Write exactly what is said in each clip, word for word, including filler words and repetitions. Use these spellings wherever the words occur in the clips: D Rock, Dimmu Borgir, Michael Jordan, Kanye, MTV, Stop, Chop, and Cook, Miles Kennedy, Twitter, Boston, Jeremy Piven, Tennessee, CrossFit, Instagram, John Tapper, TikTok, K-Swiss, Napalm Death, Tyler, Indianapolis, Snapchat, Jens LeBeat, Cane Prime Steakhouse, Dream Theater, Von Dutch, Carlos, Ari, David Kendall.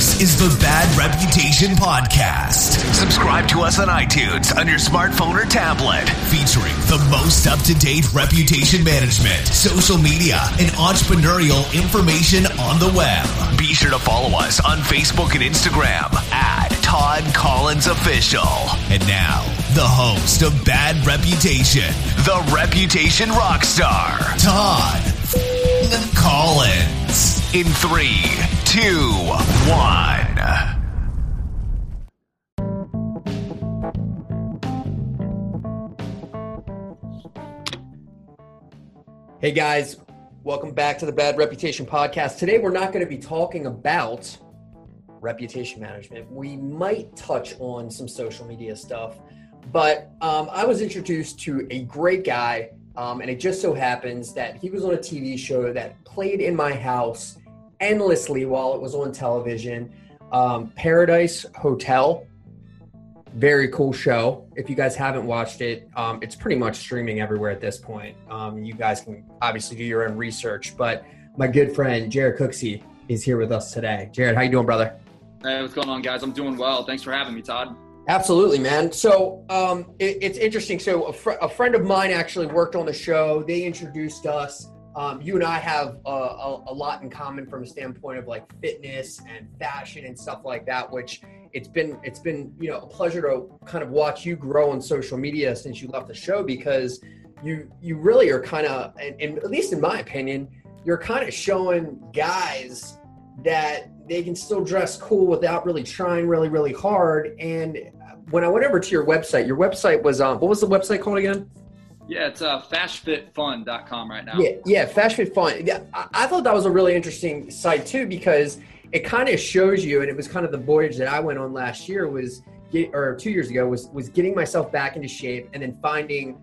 This is the Bad Reputation Podcast. Subscribe to us on iTunes on your smartphone or tablet. Featuring the most up-to-date reputation management, social media, and entrepreneurial information on the web. Be sure to follow us on Facebook and Instagram at Todd Collins Official. And now, the host of Bad Reputation, the Reputation Rockstar, Todd Collins. In three, two, one... Hey guys, welcome back to the Bad Reputation Podcast. Today we're not going to be talking about reputation management. We might touch on some social media stuff, but um, I was introduced to a great guy, um, and it just so happens that he was on a T V show that played in my house endlessly while it was on television, um, Paradise Hotel. Very cool show. If you guys haven't watched it, um, it's pretty much streaming everywhere at this point. Um, you guys can obviously do your own research, but my good friend, Jared Cooksey, is here with us today. Jared, how you doing, brother? Hey, what's going on, guys? I'm doing well. Thanks for having me, Todd. Absolutely, man. So um, it, it's interesting. So a, fr- a friend of mine actually worked on the show. They introduced us. Um, you and I have a, a, a lot in common from a standpoint of like fitness and fashion and stuff like that, which it's been, it's been, you know, a pleasure to kind of watch you grow on social media since you left the show, because you, you really are kind of, and, and at least in my opinion, you're kind of showing guys that they can still dress cool without really trying really, really hard. And when I went over to your website, your website was, um, what was the website called again? Yeah, it's uh, Fash Fit Fun dot com right now. Yeah, yeah, FashFitFun. Yeah, I, I thought that was a really interesting site too, because it kind of shows you, and it was kind of the voyage that I went on last year was, get, or two years ago, was was getting myself back into shape, and then finding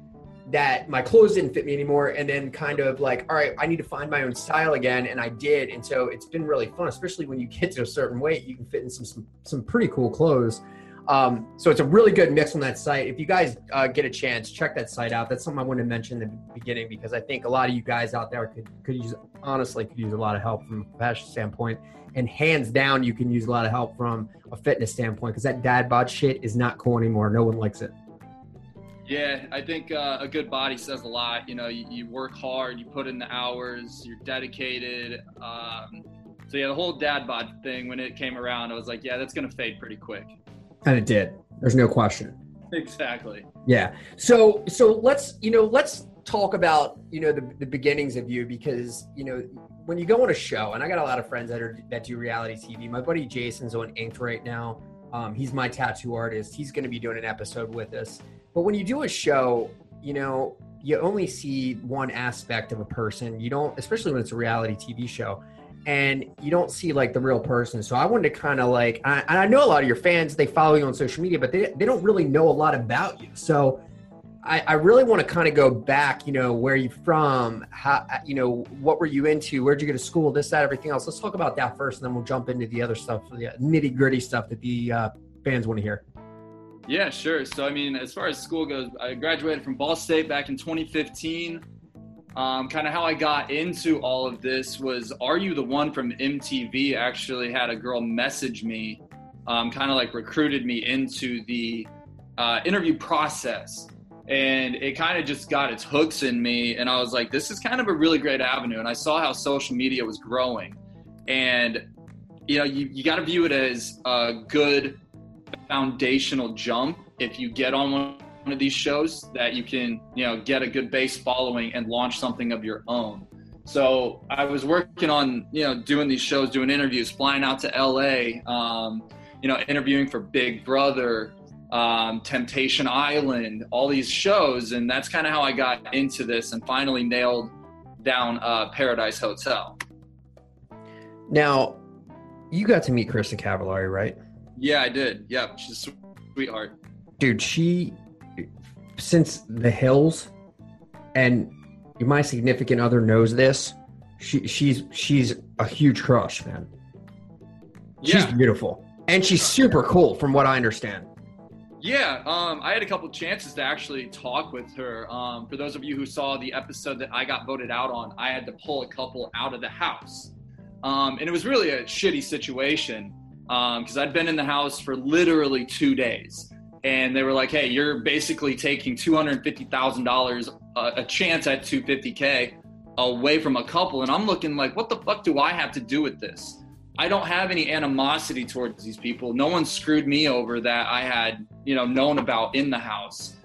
that my clothes didn't fit me anymore, and then kind of like, all right, I need to find my own style again, and I did. And so it's been really fun, especially when you get to a certain weight, you can fit in some some, some pretty cool clothes. Um, so it's a really good mix on that site. If you guys uh, get a chance, check that site out. That's something I wanted to mention in the beginning, because I think a lot of you guys out there could, could use, honestly could use a lot of help from a fashion standpoint, and hands down, you can use a lot of help from a fitness standpoint, because that dad bod shit is not cool anymore. No one likes it. Yeah. I think uh, a good body says a lot. You know, you, you work hard, you put in the hours, you're dedicated. Um, so yeah, the whole dad bod thing, when it came around, I was like, yeah, that's going to fade pretty quick. And it did. There's no question. Exactly. Yeah. So, so let's, you know, let's talk about, you know, the, the beginnings of you, because, you know, when you go on a show, and I got a lot of friends that are, that do reality T V. My buddy Jason's on Inked right now. Um, he's my tattoo artist. He's going to be doing an episode with us. But when you do a show, you know, you only see one aspect of a person. You don't, especially when it's a reality T V show. And you don't see like the real person. So I wanted to kind of like, I, and I know a lot of your fans, they follow you on social media, but they, they don't really know a lot about you. So I, I really want to kind of go back, you know, where you from, how, you know, what were you into? Where'd you go to school? This, that, everything else. Let's talk about that first, and then we'll jump into the other stuff, the nitty gritty stuff that the uh, fans want to hear. Yeah, sure. So, I mean, as far as school goes, I graduated from Ball State back in twenty fifteen. Um, kind of how I got into all of this was, Are You the One from M T V actually had a girl message me, um, kind of like recruited me into the uh, interview process. And it kind of just got its hooks in me. And I was like, this is kind of a really great avenue. And I saw how social media was growing. And, you know, you, you got to view it as a good foundational jump if you get on one of these shows, that you can, you know, get a good base following and launch something of your own. So I was working on, you know, doing these shows, doing interviews, flying out to L A, um, you know, interviewing for Big Brother, um, Temptation Island, all these shows. And that's kind of how I got into this and finally nailed down uh, Paradise Hotel. Now, you got to meet Kristin Cavallari, right? Yeah, I did. Yep. She's a sweetheart. Dude, she... since the hills, and my significant other knows this, she, she's she's a huge crush, man. Yeah. She's beautiful, and she's super cool from what I understand. Yeah, um, I had a couple chances to actually talk with her. Um, for those of you who saw the episode that I got voted out on, I had to pull a couple out of the house. Um, and it was really a shitty situation. um, because I'd been in the house for literally two days. And they were like, hey, you're basically taking two hundred fifty thousand dollars, uh, a chance at two hundred fifty K away from a couple. And I'm looking like, what the fuck do I have to do with this? I don't have any animosity towards these people. No one screwed me over that I had, you know, known about in the house.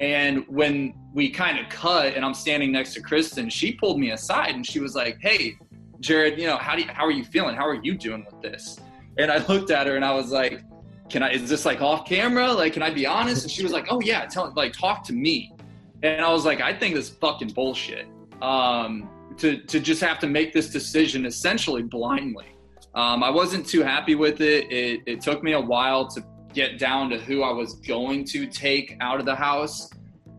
And when we kind of cut and I'm standing next to Kristin, she pulled me aside and she was like, hey, Jared, you know, how do you, how are you feeling? How are you doing with this? And I looked at her and I was like, can I, is this like off camera? Like, can I be honest? And she was like, oh yeah, tell, like, talk to me. And I was like, I think this is fucking bullshit. Um, to, to just have to make this decision essentially blindly. Um, I wasn't too happy with it. it. It took me a while to get down to who I was going to take out of the house.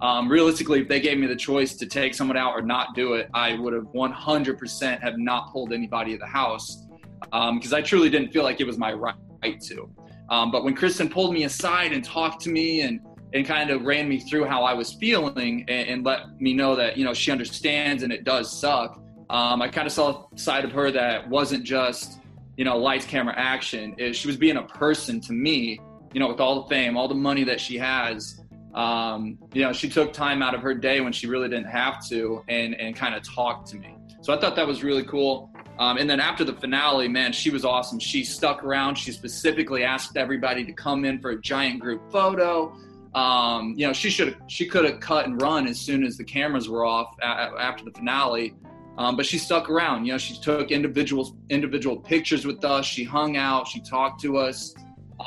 Um, realistically, if they gave me the choice to take someone out or not do it, I would have one hundred percent have not pulled anybody of the house because um, I truly didn't feel like it was my right to. Um, but when Kristin pulled me aside and talked to me and, and kind of ran me through how I was feeling and, and let me know that, you know, she understands and it does suck, um, I kind of saw a side of her that wasn't just, you know, lights, camera, action. It, she was being a person to me, you know, with all the fame, all the money that she has. Um, you know, she took time out of her day when she really didn't have to and, and kind of talked to me. So I thought that was really cool. Um, and then after the finale, man, she was awesome. She stuck around. She specifically asked everybody to come in for a giant group photo. Um, you know, she should have, she could have cut and run as soon as the cameras were off a- after the finale. Um, but she stuck around. You know, she took individuals, individual pictures with us. She hung out. She talked to us.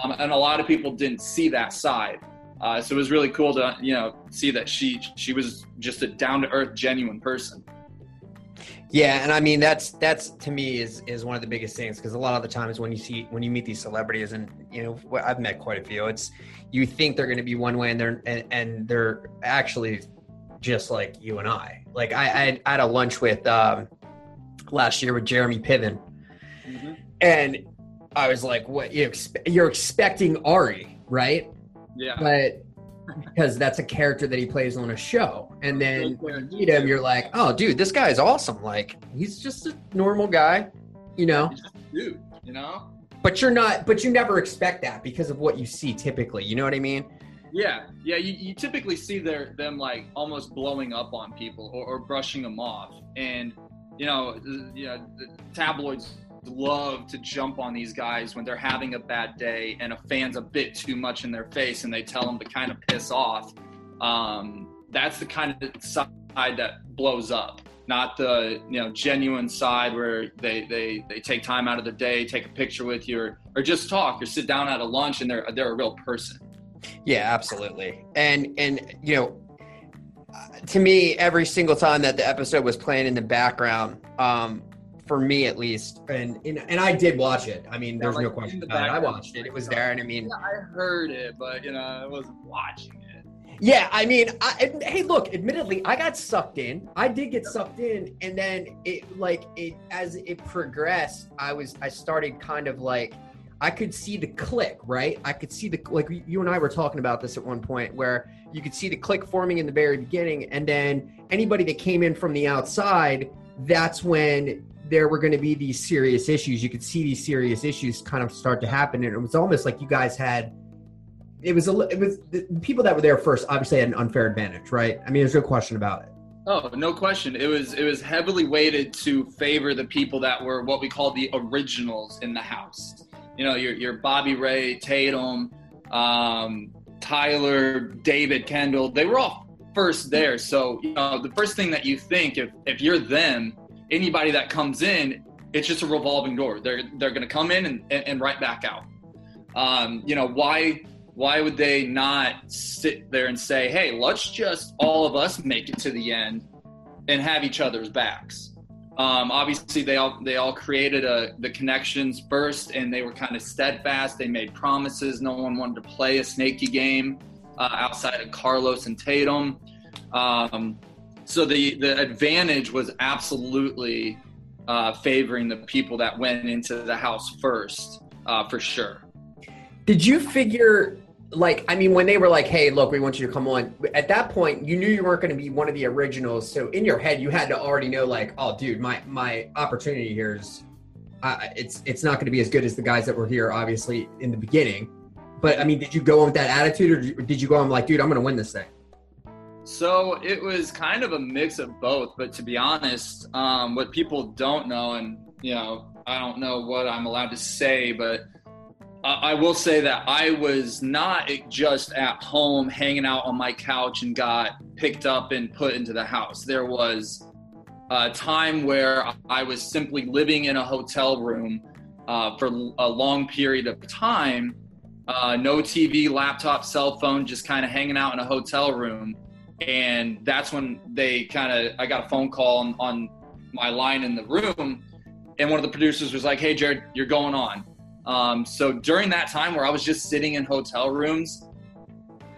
Um, and a lot of people didn't see that side. Uh, so it was really cool to, you know, see that she she was just a down-to-earth, genuine person. Yeah, and I mean, that's that's to me is is one of the biggest things, because a lot of the times when you see when you meet these celebrities, and you know, I've met quite a few, it's you think they're going to be one way and they're and, and they're actually just like you and I. Like I, I, I had a lunch with um, last year with Jeremy Piven, mm-hmm. and I was like, what you expe- you're expecting Ari, right? Yeah. But because that's a character that he plays on a show. And then when you meet him, you're like, oh, dude, this guy is awesome. Like, he's just a normal guy, you know? He's just a dude, you know? But you're not, but you never expect that because of what you see typically. You know what I mean? Yeah. Yeah. You, you typically see their, them like almost blowing up on people or, or brushing them off. And, you know, you know, the tabloids love to jump on these guys when they're having a bad day and a fan's a bit too much in their face and they tell them to kind of piss off. Um, that's the kind of side that blows up, not the, you know, genuine side where they, they, they take time out of the day, take a picture with you or, or just talk or sit down at a lunch and they're, they're a real person. Yeah, absolutely. And, and, you know, to me, every single time that the episode was playing in the background, um, for me at least, and, and and I did watch it. I mean, there's yeah, like, no question about it. I watched it. It was there, and I mean, yeah, I heard it, but you know, I wasn't watching it. Yeah, I mean, I, hey, look, admittedly, I got sucked in. I did get sucked in, and then it like it as it progressed, I was I started kind of like I could see the click, right? I could see the like you and I were talking about this at one point where you could see the click forming in the very beginning, and then anybody that came in from the outside, that's when there were going to be these serious issues. You could see these serious issues kind of start to happen. And it was almost like you guys had, it was, a, it was the people that were there first obviously had an unfair advantage, right? I mean, there's no question about it. Oh, no question. It was, it was heavily weighted to favor the people that were what we call the originals in the house. You know, your, your Bobby Ray, Tatum, um, Tyler, David Kendall, they were all first there. So, you know, the first thing that you think if, if you're them, anybody that comes in, it's just a revolving door. They're they're going to come in and, and, and right back out. Um, you know, why why would they not sit there and say, hey, let's just all of us make it to the end and have each other's backs? Um, obviously, they all they all created a, the connections first, and they were kind of steadfast. They made promises. No one wanted to play a snaky game uh, outside of Carlos and Tatum. Um So the, the advantage was absolutely uh, favoring the people that went into the house first, uh, for sure. Did you figure, like, I mean, when they were like, hey, look, we want you to come on, at that point, you knew you weren't going to be one of the originals. So in your head, you had to already know, like, oh, dude, my, my opportunity here is uh, it's it's not going to be as good as the guys that were here, obviously, in the beginning. But I mean, did you go in with that attitude, or did you go, I'm like, dude, I'm going to win this thing? So it was kind of a mix of both. But to be honest, um, what people don't know, and, you know, I don't know what I'm allowed to say, but I, I will say that I was not just at home hanging out on my couch and got picked up and put into the house. There was a time where I was simply living in a hotel room uh, for a long period of time. Uh, no T V, laptop, cell phone, just kind of hanging out in a hotel room. And that's when they kind of, I got a phone call on, on my line in the room. And one of the producers was like, hey, Jared, you're going on. Um, so during that time where I was just sitting in hotel rooms,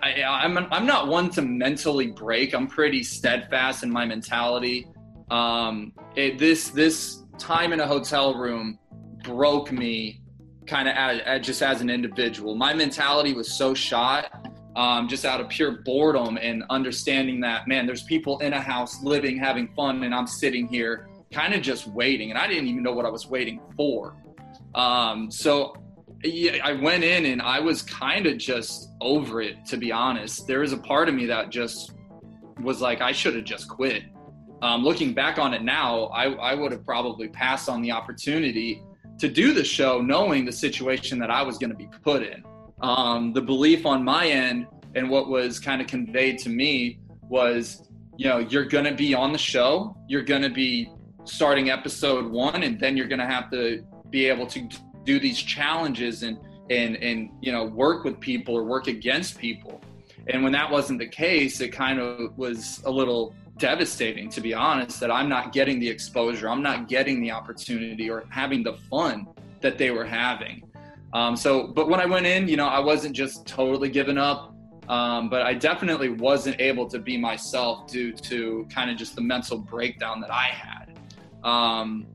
I, I'm, I'm not one to mentally break. I'm pretty steadfast in my mentality. Um, it, this, this time in a hotel room broke me kind of just as an individual. My mentality was so shot, um, just out of pure boredom and understanding that, man, there's people in a house living, having fun, and I'm sitting here kind of just waiting. And I didn't even know what I was waiting for. Um, so yeah, I went in and I was kind of just over it, to be honest. There was a part of me that just was like, I should have just quit. Um, looking back on it now, I, I would have probably passed on the opportunity to do the show, knowing the situation that I was going to be put in. Um, the belief on my end and what was kind of conveyed to me was, you know, you're going to be on the show, you're going to be starting episode one, and then you're going to have to be able to do these challenges and, and, and, you know, work with people or work against people. And when that wasn't the case, it kind of was a little devastating, to be honest, that I'm not getting the exposure, I'm not getting the opportunity or having the fun that they were having. Um, so, but when I went in, you know, I wasn't just totally giving up, um, but I definitely wasn't able to be myself due to kind of just the mental breakdown that I had. Um,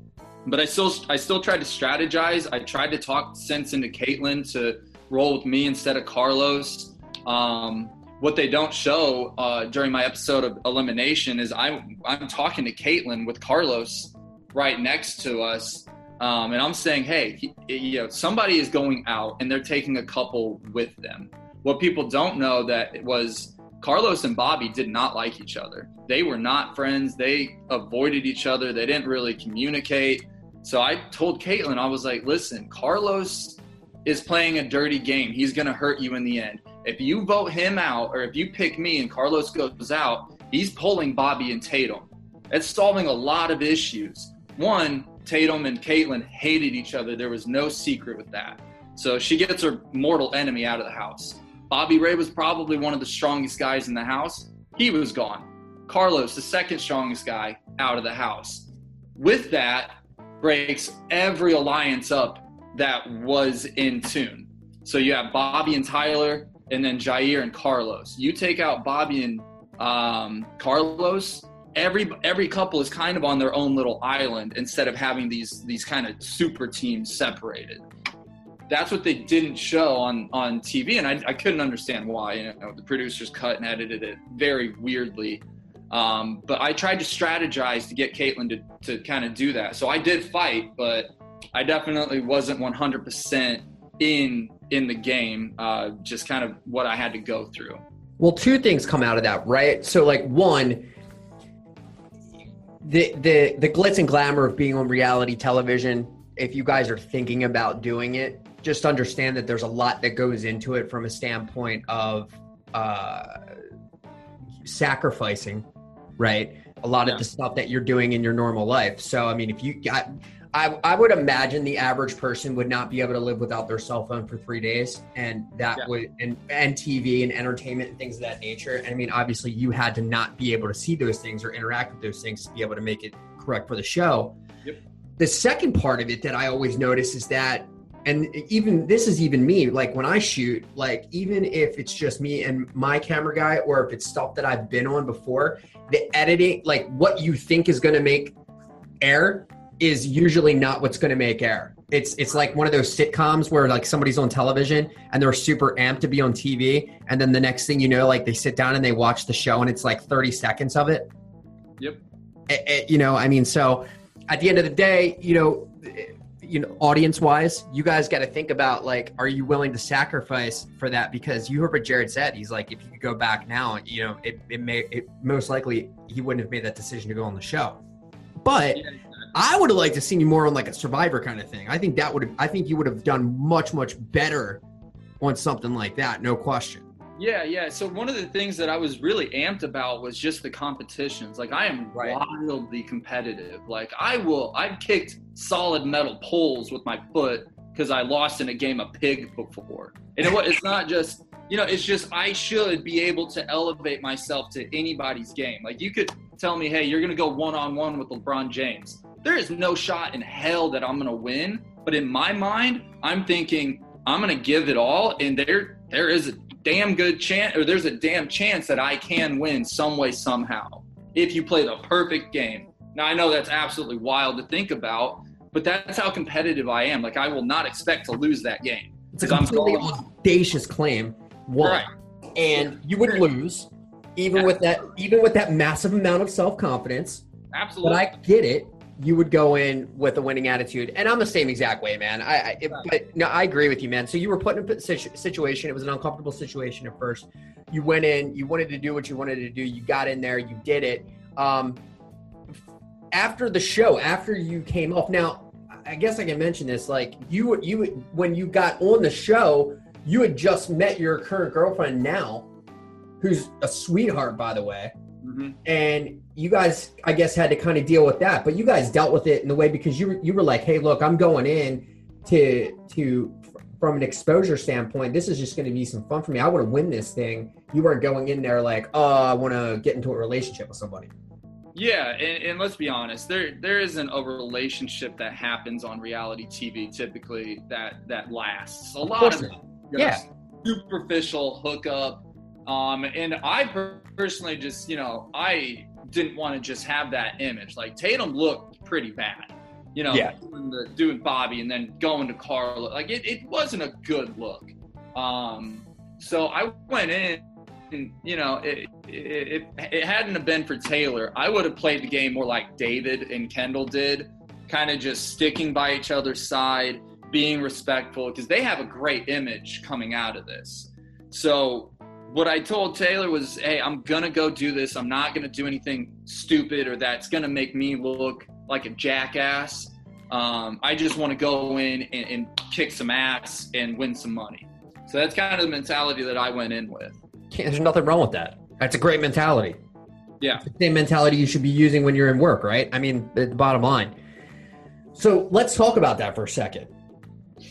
but I still, I still tried to strategize. I tried to talk sense into Caitlin to roll with me instead of Carlos. Um, What they don't show uh, during my episode of elimination is I'm, I'm talking to Caitlin with Carlos right next to us. Um, and I'm saying, hey, he, you know, somebody is going out and they're taking a couple with them. What people don't know that it was Carlos and Bobby did not like each other. They were not friends. They avoided each other. They didn't really communicate. So I told Caitlin, I was like, listen, Carlos is playing a dirty game. He's going to hurt you in the end. If you vote him out, or if you pick me and Carlos goes out, he's pulling Bobby and Tatum. That's solving a lot of issues. One, Tatum and Caitlin hated each other. There was no secret with that. So she gets her mortal enemy out of the house. Bobby Ray was probably one of the strongest guys in the house. He was gone. Carlos, the second strongest guy, out of the house. With that, breaks every alliance up that was in tune. So you have Bobby and Tyler, and then Jair and Carlos. You take out Bobby and um, Carlos, every every couple is kind of on their own little island instead of having these these kind of super teams separated. That's what they didn't show on, on T V, and I, I couldn't understand why. You know, the producers cut and edited it very weirdly. Um, but I tried to strategize to get Caitlin to, to kind of do that. So I did fight, but I definitely wasn't one hundred percent in in the game, uh, just kind of what I had to go through. Well, two things come out of that, right? So like one, the, the, the glitz and glamour of being on reality television, if you guys are thinking about doing it, just understand that there's a lot that goes into it from a standpoint of uh, sacrificing, right? A lot yeah. of the stuff that you're doing in your normal life. So, I mean, if you got, I, I would imagine the average person would not be able to live without their cell phone for three days and that yeah. would, and, and T V and entertainment and things of that nature. And I mean, obviously you had to not be able to see those things or interact with those things to be able to make it correct for the show. Yep. The second part of it that I always notice is that, and even this is even me, like when I shoot, like even if it's just me and my camera guy, or if it's stuff that I've been on before, the editing, like what you think is going to make air is usually not what's going to make air. It's it's like one of those sitcoms where like somebody's on television and they're super amped to be on T V. And then the next thing you know, like they sit down and they watch the show and it's like thirty seconds of it. Yep. It, it, you know, I mean, so at the end of the day, you know, you know, audience wise, you guys got to think about, like, are you willing to sacrifice for that? Because you heard what Jared said. He's like, if you could go back now, you know, it, it may, it most likely he wouldn't have made that decision to go on the show. But yeah, exactly. I would have liked to seen you more on like a Survivor kind of thing. I think that would have, I think you would have done much, much better on something like that. No question. Yeah, yeah. So one of the things that I was really amped about was just the competitions. Like, I am right. wildly competitive. Like, I will, I've kicked solid metal poles with my foot because I lost in a game of pig before. And it, it's not just, you know, it's just, I should be able to elevate myself to anybody's game. Like, you could tell me, hey, you're going to go one-on-one with LeBron James. There is no shot in hell that I'm going to win. But in my mind, I'm thinking I'm going to give it all. And there, there is a damn good chance, or there's a damn chance that I can win some way, somehow, if you play the perfect game. Now, I know that's absolutely wild to think about, but that's how competitive I am. Like, I will not expect to lose that game. It's a completely I'm audacious claim. One, right. And you would lose, even yeah. with that, even with that massive amount of self-confidence. Absolutely. But I get it. You would go in with a winning attitude, and I'm the same exact way, man. I, I it, but no, I agree with you, man. So you were put in a situation; it was an uncomfortable situation at first. You went in, you wanted to do what you wanted to do. You got in there, you did it. Um, after the show, after you came off, now I guess I can mention this. Like, you, you, when you got on the show, you had just met your current girlfriend now, who's a sweetheart, by the way. Mm-hmm. And you guys, I guess, had to kind of deal with that, but you guys dealt with it in the way, because you were, you were like, hey, look, I'm going in to, to, from an exposure standpoint, this is just going to be some fun for me. I want to win this thing. You weren't going in there like, oh, I want to get into a relationship with somebody. Yeah. And, and let's be honest, there, there isn't a relationship that happens on reality T V typically that, that lasts. A lot of, of them. Yeah. Superficial hookup. Um, and I personally just, you know, I didn't want to just have that image. Like, Tatum looked pretty bad, you know, yeah. doing, the, doing Bobby and then going to Carlos. Like, it, it wasn't a good look. Um, so I went in and, you know, it, it, it, it hadn't have been for Taylor, I would have played the game more like David and Kendall did, kind of just sticking by each other's side, being respectful, because they have a great image coming out of this. So what I told Taylor was, hey, I'm going to go do this. I'm not going to do anything stupid or that's going to make me look like a jackass. Um, I just want to go in and, and kick some ass and win some money. So that's kind of the mentality that I went in with. Can't, there's nothing wrong with that. That's a great mentality. Yeah. It's the same mentality you should be using when you're in work, right? I mean, the bottom line. So let's talk about that for a second.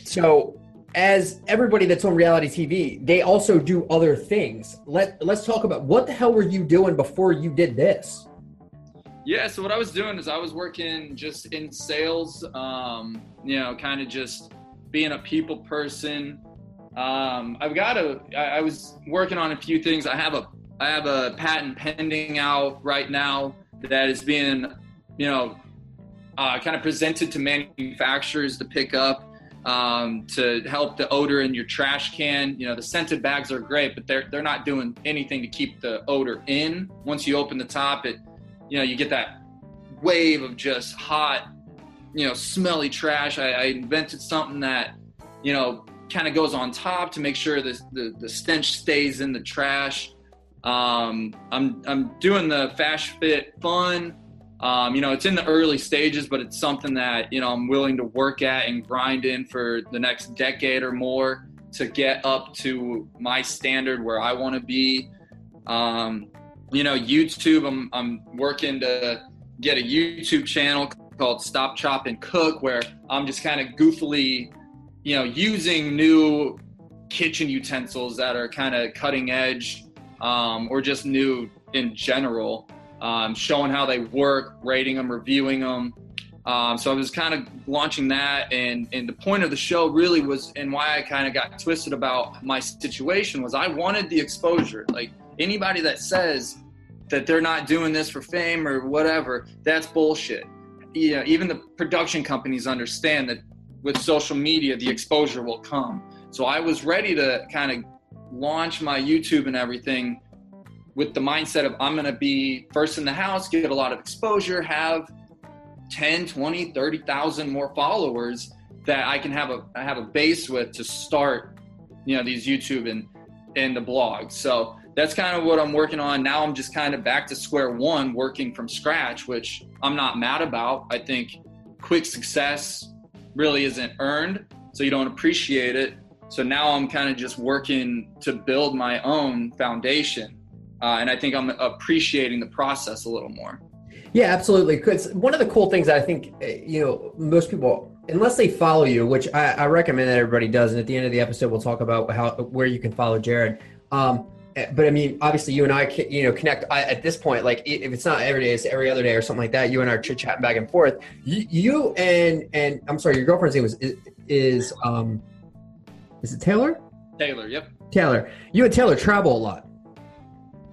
So, as everybody that's on reality T V, they also do other things. Let, let's talk about, what the hell were you doing before you did this? Yeah, so what I was doing is I was working just in sales, um, you know, kind of just being a people person. Um, I've got a, I, I was working on a few things. I have a, I have a patent pending out right now that is being, you know, uh, kind of presented to manufacturers to pick up. Um, to help the odor in your trash can. You know, the scented bags are great, but they're they're not doing anything to keep the odor in. Once you open the top, it, you know, you get that wave of just hot, you know, smelly trash. I, I invented something that, you know, kind of goes on top to make sure the, the, the stench stays in the trash. Um, I'm I'm doing the FashFitFun. Um, you know, it's in the early stages, but it's something that, you know, I'm willing to work at and grind in for the next decade or more to get up to my standard where I want to be. Um, you know, YouTube, I'm, I'm working to get a YouTube channel called Stop, Chop, and Cook, where I'm just kind of goofily, you know, using new kitchen utensils that are kind of cutting edge, um, or just new in general. Um, showing how they work, rating them, reviewing them. Um, so I was kind of launching that. And, and the point of the show really was, and why I kind of got twisted about my situation, was I wanted the exposure. Like, anybody that says that they're not doing this for fame or whatever, that's bullshit. You know, even the production companies understand that with social media, the exposure will come. So I was ready to kind of launch my YouTube and everything with the mindset of, I'm going to be first in the house, get a lot of exposure, have ten, twenty, thirty thousand more followers that I can have a I have a base with to start, you know, these YouTube and and the blog. So that's kind of what I'm working on now. I'm just kind of back to square one, working from scratch, which I'm not mad about. I think quick success really isn't earned, so you don't appreciate it. So now I'm kind of just working to build my own foundation. Uh, and I think I'm appreciating the process a little more. Yeah, absolutely. It's one of the cool things I think, you know, most people, unless they follow you, which I, I recommend that everybody does. And at the end of the episode, we'll talk about how, where you can follow Jared. Um, but I mean, obviously you and I, you know, connect I, at this point, like if it's not every day, it's every other day or something like that. You and I are chit chatting back and forth. You, you and, and I'm sorry, your girlfriend's name was, is, is, um, is it Taylor? Taylor. Yep. Taylor. You and Taylor travel a lot.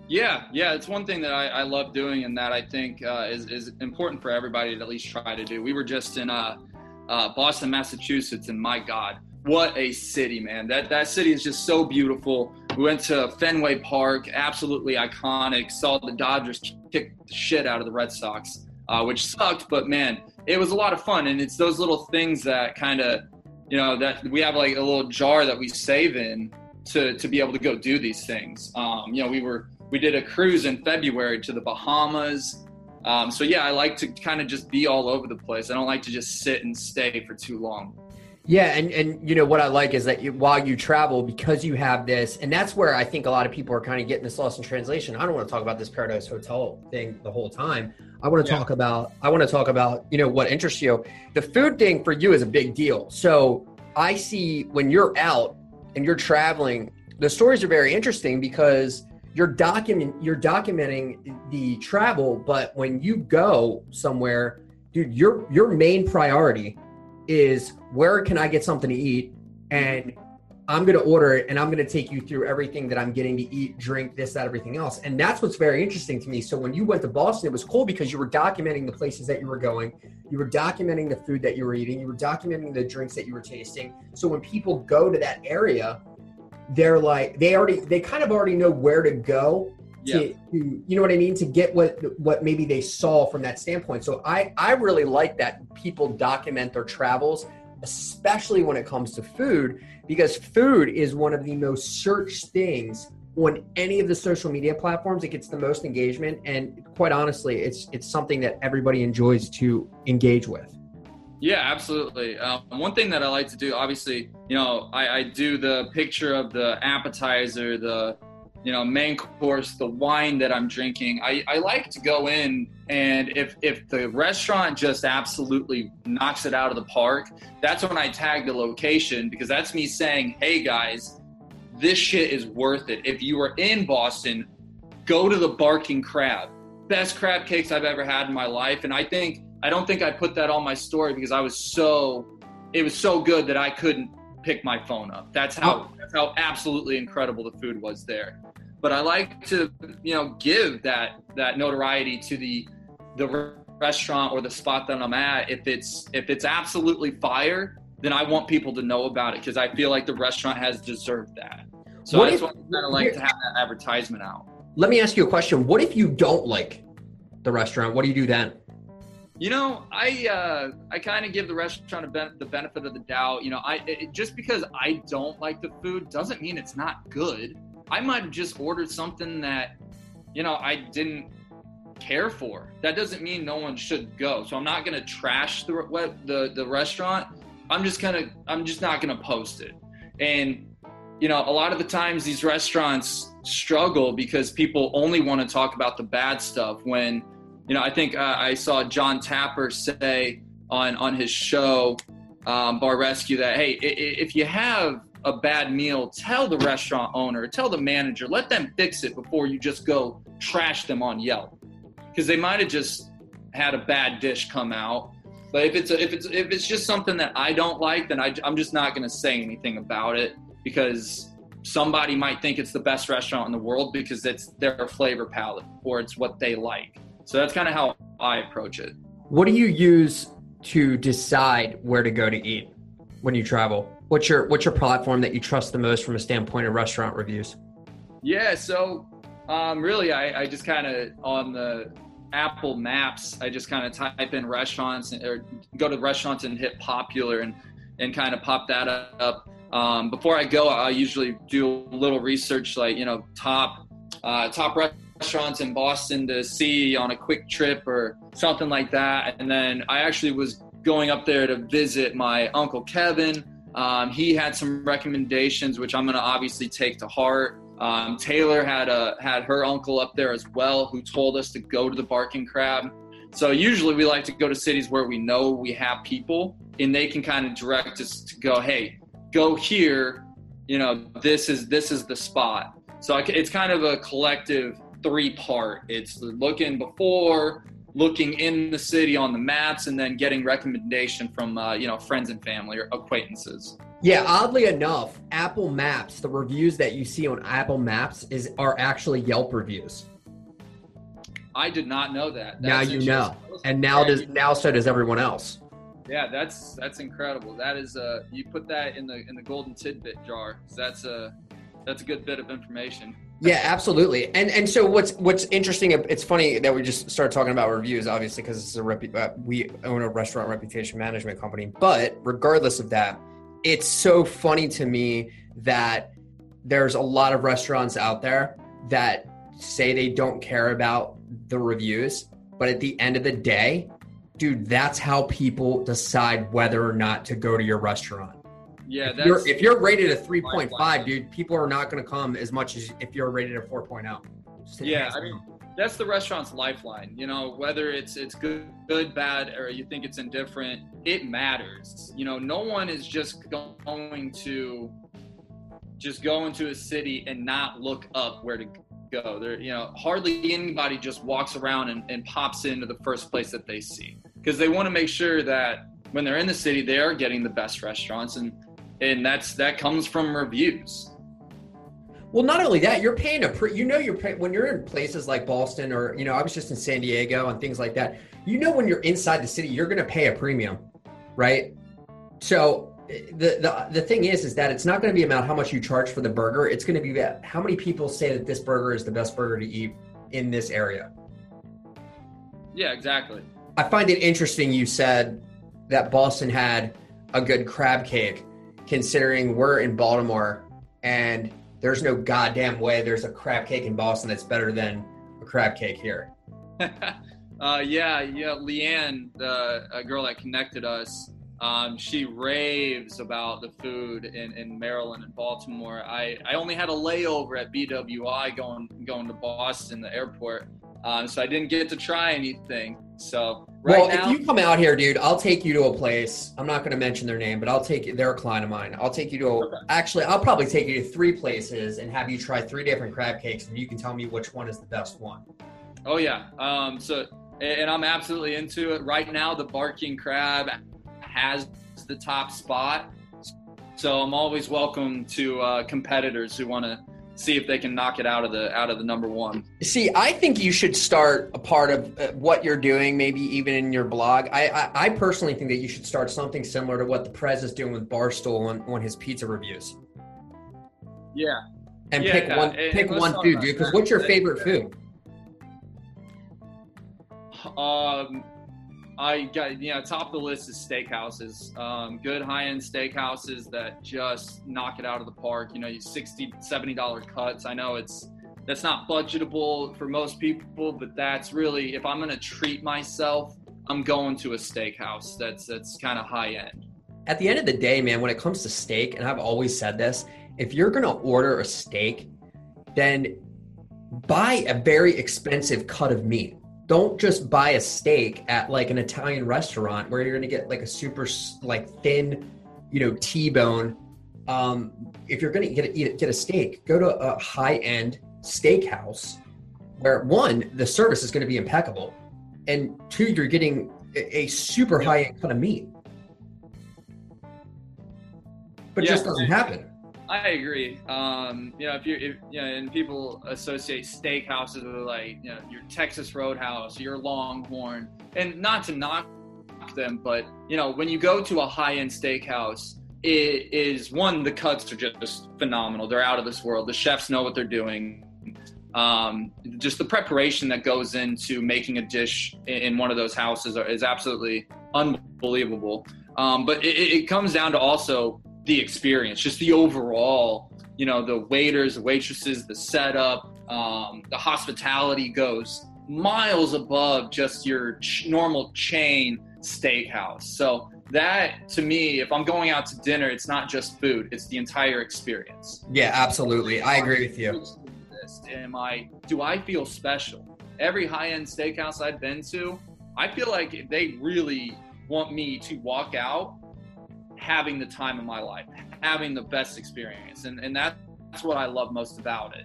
Yeah. Yeah. It's one thing that I, I love doing, and that I think uh, is, is important for everybody to at least try to do. We were just in uh, uh, Boston, Massachusetts, and my God, what a city, man. That that city is just so beautiful. We went to Fenway Park, absolutely iconic, saw the Dodgers kick the shit out of the Red Sox, uh, which sucked, but man, it was a lot of fun. And it's those little things that kind of, you know, that we have like a little jar that we save in to, to be able to go do these things. Um, you know, we were, we did a cruise in February to the Bahamas. Um, so yeah, I like to kind of just be all over the place. I don't like to just sit and stay for too long. Yeah. And, and you know, what I like is that you, while you travel, because you have this, and that's where I think a lot of people are kind of getting this lost in translation. I don't want to talk about this Paradise Hotel thing the whole time. I want to yeah. talk about, I want to talk about, you know, what interests you. The food thing for you is a big deal. So I see when you're out and you're traveling, the stories are very interesting because you're document, you're documenting the travel, but when you go somewhere, dude, your, your main priority is where can I get something to eat, and I'm going to order it, and I'm going to take you through everything that I'm getting to eat, drink, this, that, everything else. And that's what's very interesting to me. So when you went to Boston, it was cool because you were documenting the places that you were going, you were documenting the food that you were eating, you were documenting the drinks that you were tasting. So when people go to that area, they're like, they already, they kind of already know where to go. Yeah. To, to, you know what I mean? To get what what maybe they saw from that standpoint. So I, I really like that people document their travels, especially when it comes to food, because food is one of the most searched things on any of the social media platforms. It gets the most engagement. And quite honestly, it's it's something that everybody enjoys to engage with. Yeah, absolutely. Um, one thing that I like to do, obviously, you know, I, I do the picture of the appetizer, the you know, main course, the wine that I'm drinking. I, I like to go in, and if, if the restaurant just absolutely knocks it out of the park, that's when I tag the location, because that's me saying, hey guys, this shit is worth it. If you are in Boston, go to the Barking Crab. Best crab cakes I've ever had in my life. And I think, I don't think I put that on my story because I was so, it was so good that I couldn't pick my phone up. That's how, that's how absolutely incredible the food was there. But I like to, you know, give that that notoriety to the the restaurant or the spot that I'm at. If it's if it's absolutely fire, then I want people to know about it because I feel like the restaurant has deserved that. So what that's if, why I kind of like to have that advertisement out. Let me ask you a question. What if you don't like the restaurant? What do you do then? You know, I uh, I kind of give the restaurant a ben- the benefit of the doubt. You know, I it, just because I don't like the food doesn't mean it's not good. I might have just ordered something that, you know, I didn't care for. That doesn't mean no one should go. So I'm not gonna trash the the the restaurant. I'm just gonna I'm just not gonna post it. And you know, a lot of the times these restaurants struggle because people only want to talk about the bad stuff. When you know, I think uh, I saw John Tapper say on on his show um, Bar Rescue that hey, if you have a bad meal, tell the restaurant owner, tell the manager, let them fix it before you just go trash them on Yelp, because they might have just had a bad dish come out. But if it's a, if it's if it's just something that I don't like, then I, I'm just not going to say anything about it, because somebody might think it's the best restaurant in the world because it's their flavor palette or it's what they like. So that's kind of how I approach it. What do you use to decide where to go to eat when you travel? What's your what's your platform that you trust the most from a standpoint of restaurant reviews? Yeah, so um, really, I, I just kind of on the Apple Maps, I just kind of type in restaurants and, or go to restaurants and hit popular. And and kind of pop that up. Um, before I go, I usually do a little research, like, you know, top uh, top restaurants in Boston to see on a quick trip or something like that. And then I actually was going up there to visit my uncle Kevin. Um, he had some recommendations, which I'm going to obviously take to heart. Um, Taylor had a, had her uncle up there as well, who told us to go to the Barking Crab. So usually we like to go to cities where we know we have people and they can kind of direct us to go, hey, go here. You know, this is, this is the spot. So I, it's kind of a collective three part. It's looking before, looking in the city on the maps, and then getting recommendation from, uh, you know, friends and family or acquaintances. Yeah, oddly enough, Apple Maps, the reviews that you see on Apple Maps is are actually Yelp reviews. I did not know that. That's now you know. And now does now so does everyone else. Yeah, that's that's incredible. That is uh you put that in the in the golden tidbit jar. So that's a that's a good bit of information. Yeah, absolutely. And and so what's what's interesting, it's funny that we just started talking about reviews, obviously, because it's a repu- uh, we own a restaurant reputation management company, but regardless of that, it's so funny to me that there's a lot of restaurants out there that say they don't care about the reviews, but at the end of the day, dude, that's how people decide whether or not to go to your restaurant. Yeah, if that's, you're, if you're rated a three point five, dude, people are not going to come as much as if you're rated a four point oh. Yeah, I mean, that's the restaurant's lifeline. You know, whether it's it's good, good, bad, or you think it's indifferent, it matters. You know, no one is just going to just go into a city and not look up where to go. There, you know, hardly anybody just walks around and, and pops into the first place that they see, because they want to make sure that when they're in the city, they are getting the best restaurants, and And that's, that comes from reviews. Well, not only that, you're paying a pre, you know, you're pay, when you're in places like Boston, or, you know, I was just in San Diego and things like that, you know, when you're inside the city, you're going to pay a premium, right? So the, the, the thing is, is that it's not going to be about how much you charge for the burger. It's going to be about how many people say that this burger is the best burger to eat in this area. Yeah, exactly. I find it interesting. You said that Boston had a good crab cake, considering we're in Baltimore and there's no goddamn way there's a crab cake in Boston that's better than a crab cake here. uh, yeah, yeah. Leanne, the a girl that connected us, um, she raves about the food in, in Maryland and Baltimore. I, I only had a layover at B W I going going to Boston, the airport, um, so I didn't get to try anything. So right well, now, if you come out here, dude, I'll take you to a place. I'm not going to mention their name, but I'll take you. They're a client of mine. I'll take you to a, okay. Actually, I'll probably take you to three places and have you try three different crab cakes, and you can tell me which one is the best one. Oh yeah. Um. So, and I'm absolutely into it right now. The Barking Crab has the top spot, so I'm always welcome to uh, competitors who want to see if they can knock it out of the out of the number one. See, I think you should start a part of what you're doing, maybe even in your blog. I I, I personally think that you should start something similar to what the Prez is doing with Barstool on, on his pizza reviews. Yeah. And yeah, pick yeah. one and, pick and one food, dude, because what's your favorite food? Um, I got, you know, top of the list is steakhouses, um, good high-end steakhouses that just knock it out of the park. You know, you sixty, seventy dollars cuts. I know it's, that's not budgetable for most people, but that's really, if I'm going to treat myself, I'm going to a steakhouse. That's, that's kind of high-end. At the end of the day, man, when it comes to steak, and I've always said this, if you're going to order a steak, then buy a very expensive cut of meat. Don't just buy a steak at like an Italian restaurant where you're going to get like a super like thin, you know, T-bone. Um, if you're going to get a, get a steak, go to a high-end steakhouse where, one, the service is going to be impeccable, and two, you're getting a, a super high-end cut of meat. But yeah, it just doesn't happen. I agree. Um, you know, if you, if, you know, and people associate steakhouses with like, you know, your Texas Roadhouse, your Longhorn, and not to knock them, but you know, when you go to a high-end steakhouse, it is one, the cuts are just phenomenal. They're out of this world. The chefs know what they're doing. Um, just the preparation that goes into making a dish in, in one of those houses are, is absolutely unbelievable. Um, but it, it comes down to also the experience, just the overall, you know, the waiters, the waitresses, the setup, um, the hospitality goes miles above just your ch- normal chain steakhouse. So that, to me, if I'm going out to dinner, it's not just food, it's the entire experience. Yeah, absolutely. I agree with you. Am I, do I feel special? Every high-end steakhouse I've been to, I feel like they really want me to walk out having the time of my life, having the best experience. And, and that, that's what I love most about it.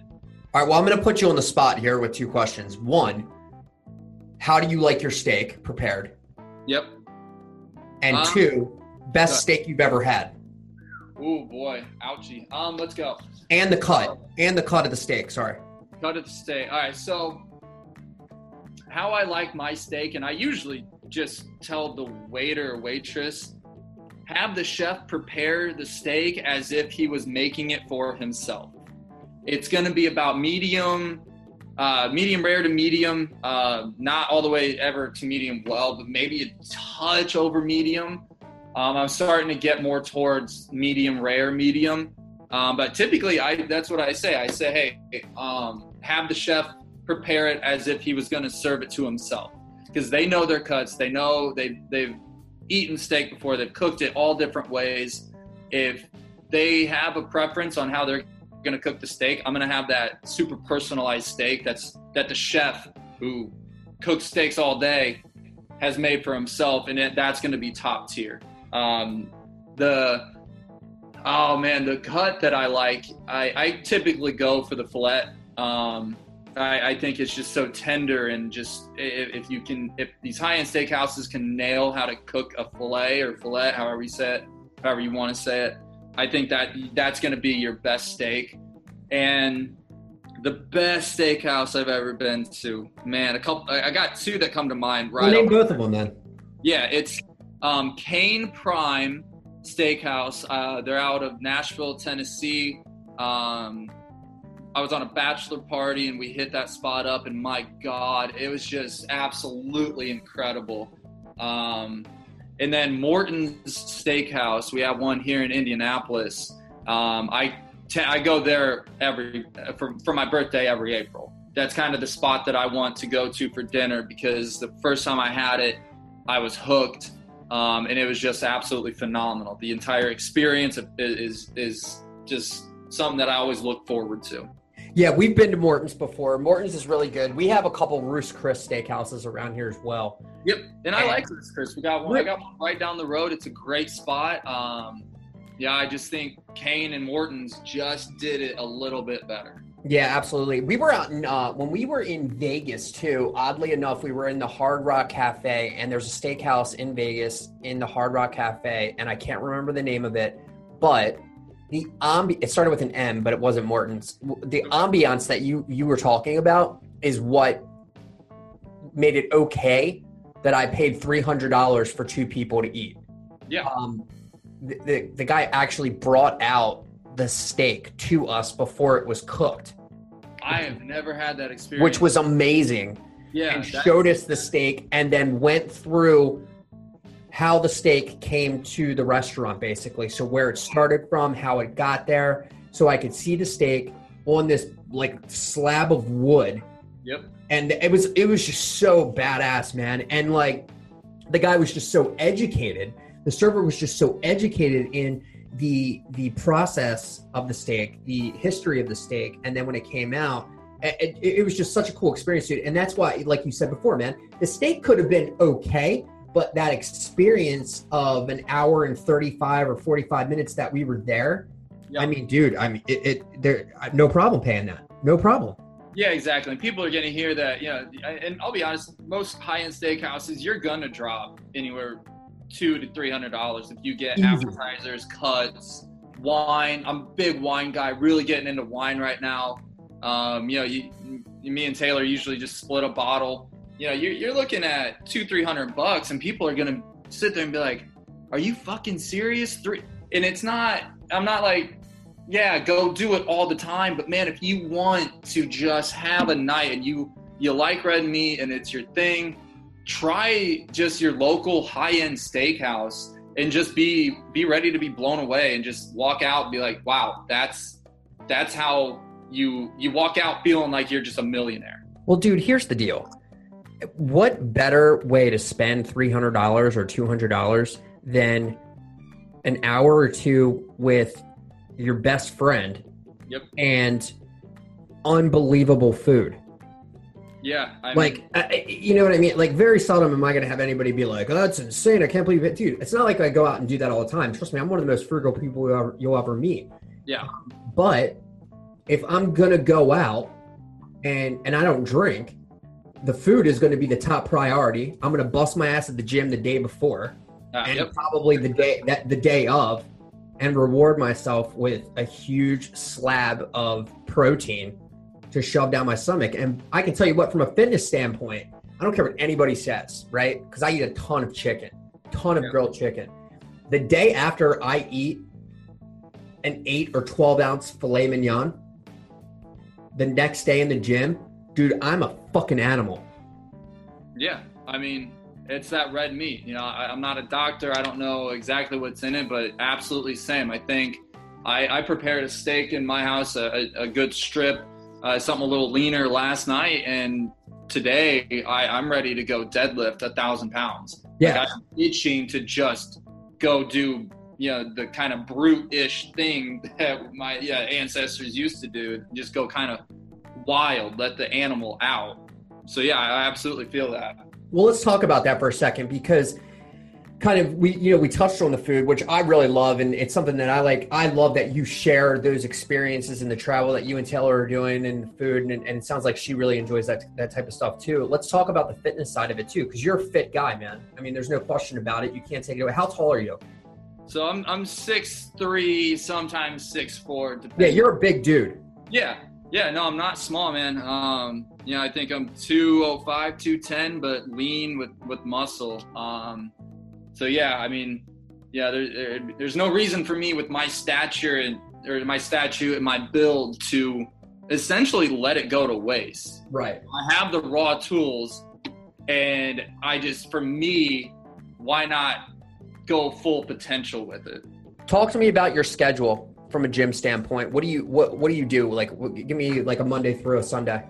All right, well, I'm going to put you on the spot here with two questions. One, how do you like your steak prepared? Yep. And um, two, best steak you've ever had. Oh boy, ouchie. Um, let's go. And the cut, and the cut of the steak, sorry. Cut of the steak. All right, so how I like my steak, and I usually just tell the waiter or waitress, have the chef prepare the steak as if he was making it for himself. It's going to be about medium, uh, medium rare to medium, uh, not all the way ever to medium well, but maybe a touch over medium. Um, I'm starting to get more towards medium rare, medium. Um, but typically, I that's what I say. I say, hey, um, have the chef prepare it as if he was going to serve it to himself, because they know their cuts. They know they've, they've eaten steak before. They've cooked it all different ways. If they have a preference on how they're going to cook the steak, I'm going to have that super personalized steak that's that the chef who cooks steaks all day has made for himself, and it, that's going to be top tier. Um, the, oh man, the cut that I like, I, I typically go for the fillet. Um, I, I think it's just so tender, and just if, if you can, if these high-end steakhouses can nail how to cook a fillet or fillet, however you say it, however you want to say it, I think that that's going to be your best steak. And the best steakhouse I've ever been to, man, a couple, I got two that come to mind. Right. Well, name both of them then. Yeah. It's, Um, Cane Prime Steakhouse. Uh, they're out of Nashville, Tennessee. Um, I was on a bachelor party and we hit that spot up, and my God, it was just absolutely incredible. Um, and then Morton's Steakhouse. We have one here in Indianapolis. Um, I t- I go there every for for my birthday every April. That's kind of the spot that I want to go to for dinner, because the first time I had it, I was hooked. Um, and it was just absolutely phenomenal. The entire experience of, is is just something that I always look forward to. Yeah, we've been to Morton's before. Morton's is really good. We have a couple Roost Chris steakhouses around here as well. Yep, and, and I like Roost Chris. We got one. I got one right down the road. It's a great spot. Um, yeah, I just think Cane and Morton's just did it a little bit better. Yeah, absolutely. We were out in, uh, when we were in Vegas too, oddly enough, we were in the Hard Rock Cafe, and there's a steakhouse in Vegas in the Hard Rock Cafe, and I can't remember the name of it, but the ambi- it started with an M, but it wasn't Morton's. The ambiance that you, you were talking about is what made it okay that I paid three hundred dollars for two people to eat. Yeah. Um, the, the, the guy actually brought out the steak to us before it was cooked. I have never had that experience. Which was amazing. Yeah. And showed us the steak, and then went through how the steak came to the restaurant, basically. So where it started from, how it got there. So I could see the steak on this like slab of wood. Yep. And it was, it was just so badass, man. And like the guy was just so educated. The server was just so educated in the the process of the steak, the history of the steak, and then when it came out, it, it, it was just such a cool experience, dude. And that's why, like you said before, man, the steak could have been okay, but that experience of an hour and thirty-five or forty-five minutes that we were there, yep. I mean, dude, I mean, it, it there, no problem paying that, no problem. Yeah, exactly. And people are going to hear that, you know, and I'll be honest, most high-end steakhouses, you're going to drop anywhere two to three hundred dollars if you get appetizers, cuts, wine. I'm a big wine guy, really getting into wine right now. Um, you know, you, me and Taylor usually just split a bottle. You know, you're, you're looking at two, three hundred bucks, and people are gonna sit there and be like, "Are you fucking serious?" Three, and it's not. I'm not like, yeah, go do it all the time. But man, if you want to just have a night and you you like red meat and it's your thing, try just your local high-end steakhouse and just be be ready to be blown away, and just walk out and be like, wow, that's that's how you you walk out feeling like you're just a millionaire. Well, dude, here's the deal. What better way to spend three hundred dollars or two hundred dollars than an hour or two with your best friend? Yep. And unbelievable food. Yeah. I mean, like, I, you know what I mean? Like, very seldom am I going to have anybody be like, oh, that's insane. I can't believe it. Dude, it's not like I go out and do that all the time. Trust me, I'm one of the most frugal people you'll ever, you'll ever meet. Yeah. But if I'm going to go out and, and I don't drink, the food is going to be the top priority. I'm going to bust my ass at the gym the day before uh, and yep. probably the day that the day of, and reward myself with a huge slab of protein to shove down my stomach. And I can tell you what, from a fitness standpoint, I don't care what anybody says, right? Because I eat a ton of chicken, ton of yeah. grilled chicken. The day after I eat an eight or twelve ounce filet mignon, the next day in the gym, dude, I'm a fucking animal. Yeah, I mean, it's that red meat. You know, I, I'm not a doctor. I don't know exactly what's in it, but absolutely same. I think I, I prepared a steak in my house, a, a good strip, uh, something a little leaner last night. And today I, I'm ready to go deadlift a thousand pounds. Yeah. Like, I'm itching to just go do, you know, the kind of brute-ish thing that my yeah, ancestors used to do. Just go kind of wild, let the animal out. So yeah, I absolutely feel that. Well, let's talk about that for a second, because kind of we you know we touched on the food, which I really love, and it's something that I like. I love that you share those experiences and the travel that you and Taylor are doing, and the food, and, and it sounds like she really enjoys that that type of stuff too. Let's talk about the fitness side of it too, because you're a fit guy, man. I mean, there's no question about it. You can't take it away. How tall are you? So I'm I'm six three, sometimes six four. Yeah, you're a big dude. Yeah. Yeah, no, I'm not small, man. Um, you know, I think I'm two oh five, two ten, but lean with, with muscle. Um, so, yeah, I mean, yeah, there, there, there's no reason for me with my stature and or my statue and my build to essentially let it go to waste. Right. I have the raw tools, and I just, for me, why not go full potential with it? Talk to me about your schedule. From a gym standpoint, what do you what what do you do? Like, give me like a Monday through a Sunday.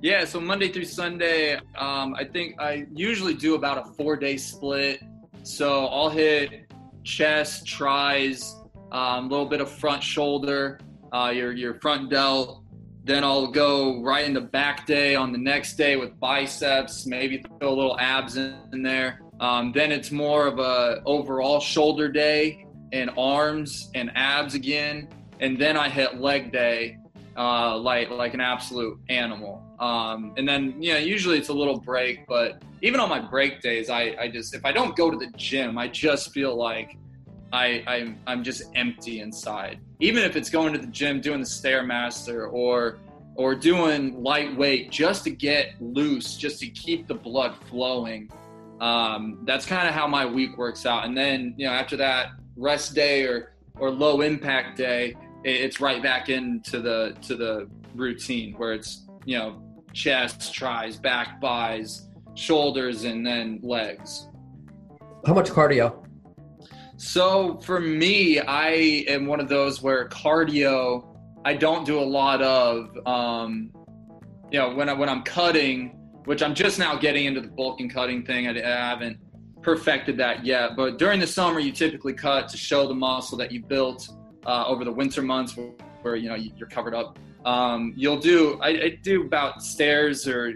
Yeah, so Monday through Sunday, um, I think I usually do about a four day split. So I'll hit chest, tries, a um, little bit of front shoulder, uh, your your front delt. Then I'll go right into back day on the next day with biceps. Maybe throw a little abs in, in there. Um, then it's more of a overall shoulder day, and arms and abs again. And then I hit leg day, uh, like, like an absolute animal. Um, and then, you know, usually it's a little break, but even on my break days, I, I just, if I don't go to the gym, I just feel like I, I'm, I'm just empty inside. Even if it's going to the gym, doing the Stairmaster or, or doing lightweight just to get loose, just to keep the blood flowing. Um, that's kind of how my week works out. And then, you know, after that, rest day or or low impact day, it's right back into the to the routine where it's, you know, chest, tries, back, buys, shoulders, and then legs. How much cardio? So for me, I am one of those where cardio I don't do a lot of. Um you know, when I when I'm cutting, which I'm just now getting into the bulk and cutting thing, I, I haven't perfected that yet, but during the summer you typically cut to show the muscle that you built uh, over the winter months where, where you know you're covered up. Um, you'll do I, I do about stairs or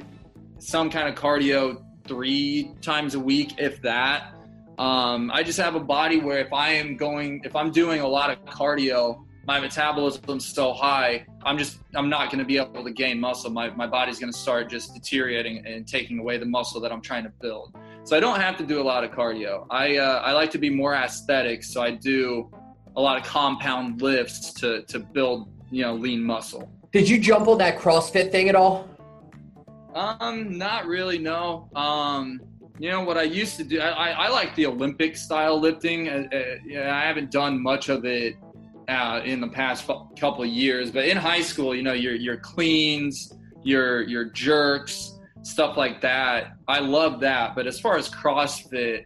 some kind of cardio three times a week, if that. Um, I just have a body where if I am going if I'm doing a lot of cardio, my metabolism's so high, I'm just I'm not going to be able to gain muscle. My my body's going to start just deteriorating and taking away the muscle that I'm trying to build. So I don't have to do a lot of cardio. I uh, I like to be more aesthetic, so I do a lot of compound lifts to to build, you know, lean muscle. Did you jump on that CrossFit thing at all? Um, not really, no. Um, you know what I used to do? I I, I like the Olympic style lifting. Uh, uh, yeah, I haven't done much of it uh, in the past couple of years, but in high school, you know, your your cleans, your your jerks, stuff like that. I love that. But as far as CrossFit,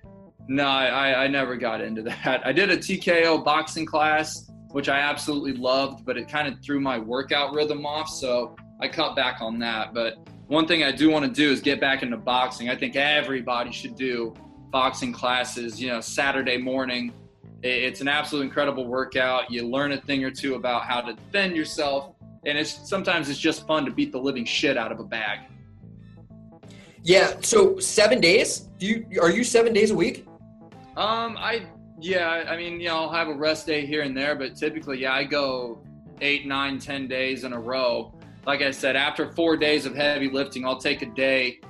No, I, I never got into that. I did a T K O boxing class, which I absolutely loved, but it kind of threw my workout rhythm off, so I cut back on that. But one thing I do want to do is get back into boxing. I think everybody should do boxing classes, you know, Saturday morning. It's an absolute incredible workout. You learn a thing or two about how to defend yourself, and it's sometimes it's just fun to beat the living shit out of a bag. Yeah, so seven days? Do you are you seven days a week? Um, I yeah, I mean, you know, I'll have a rest day here and there, but typically, yeah, I go eight, nine, ten days in a row. Like I said, after four days of heavy lifting, I'll take a day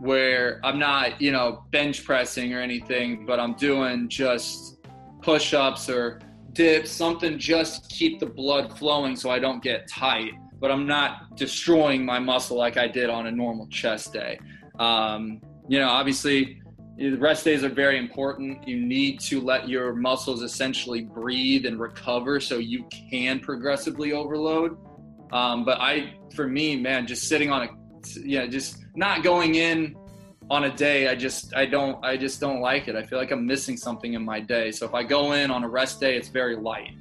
where I'm not, you know, bench pressing or anything, but I'm doing just push-ups or dips, something just to keep the blood flowing so I don't get tight, but I'm not destroying my muscle like I did on a normal chest day. Um, you know, obviously, rest days are very important. You need to let your muscles essentially breathe and recover so you can progressively overload. Um, but I, for me, man, just sitting on a, yeah, just not going in on a day, I just, I don't, I just don't like it. I feel like I'm missing something in my day. So if I go in on a rest day, it's very light.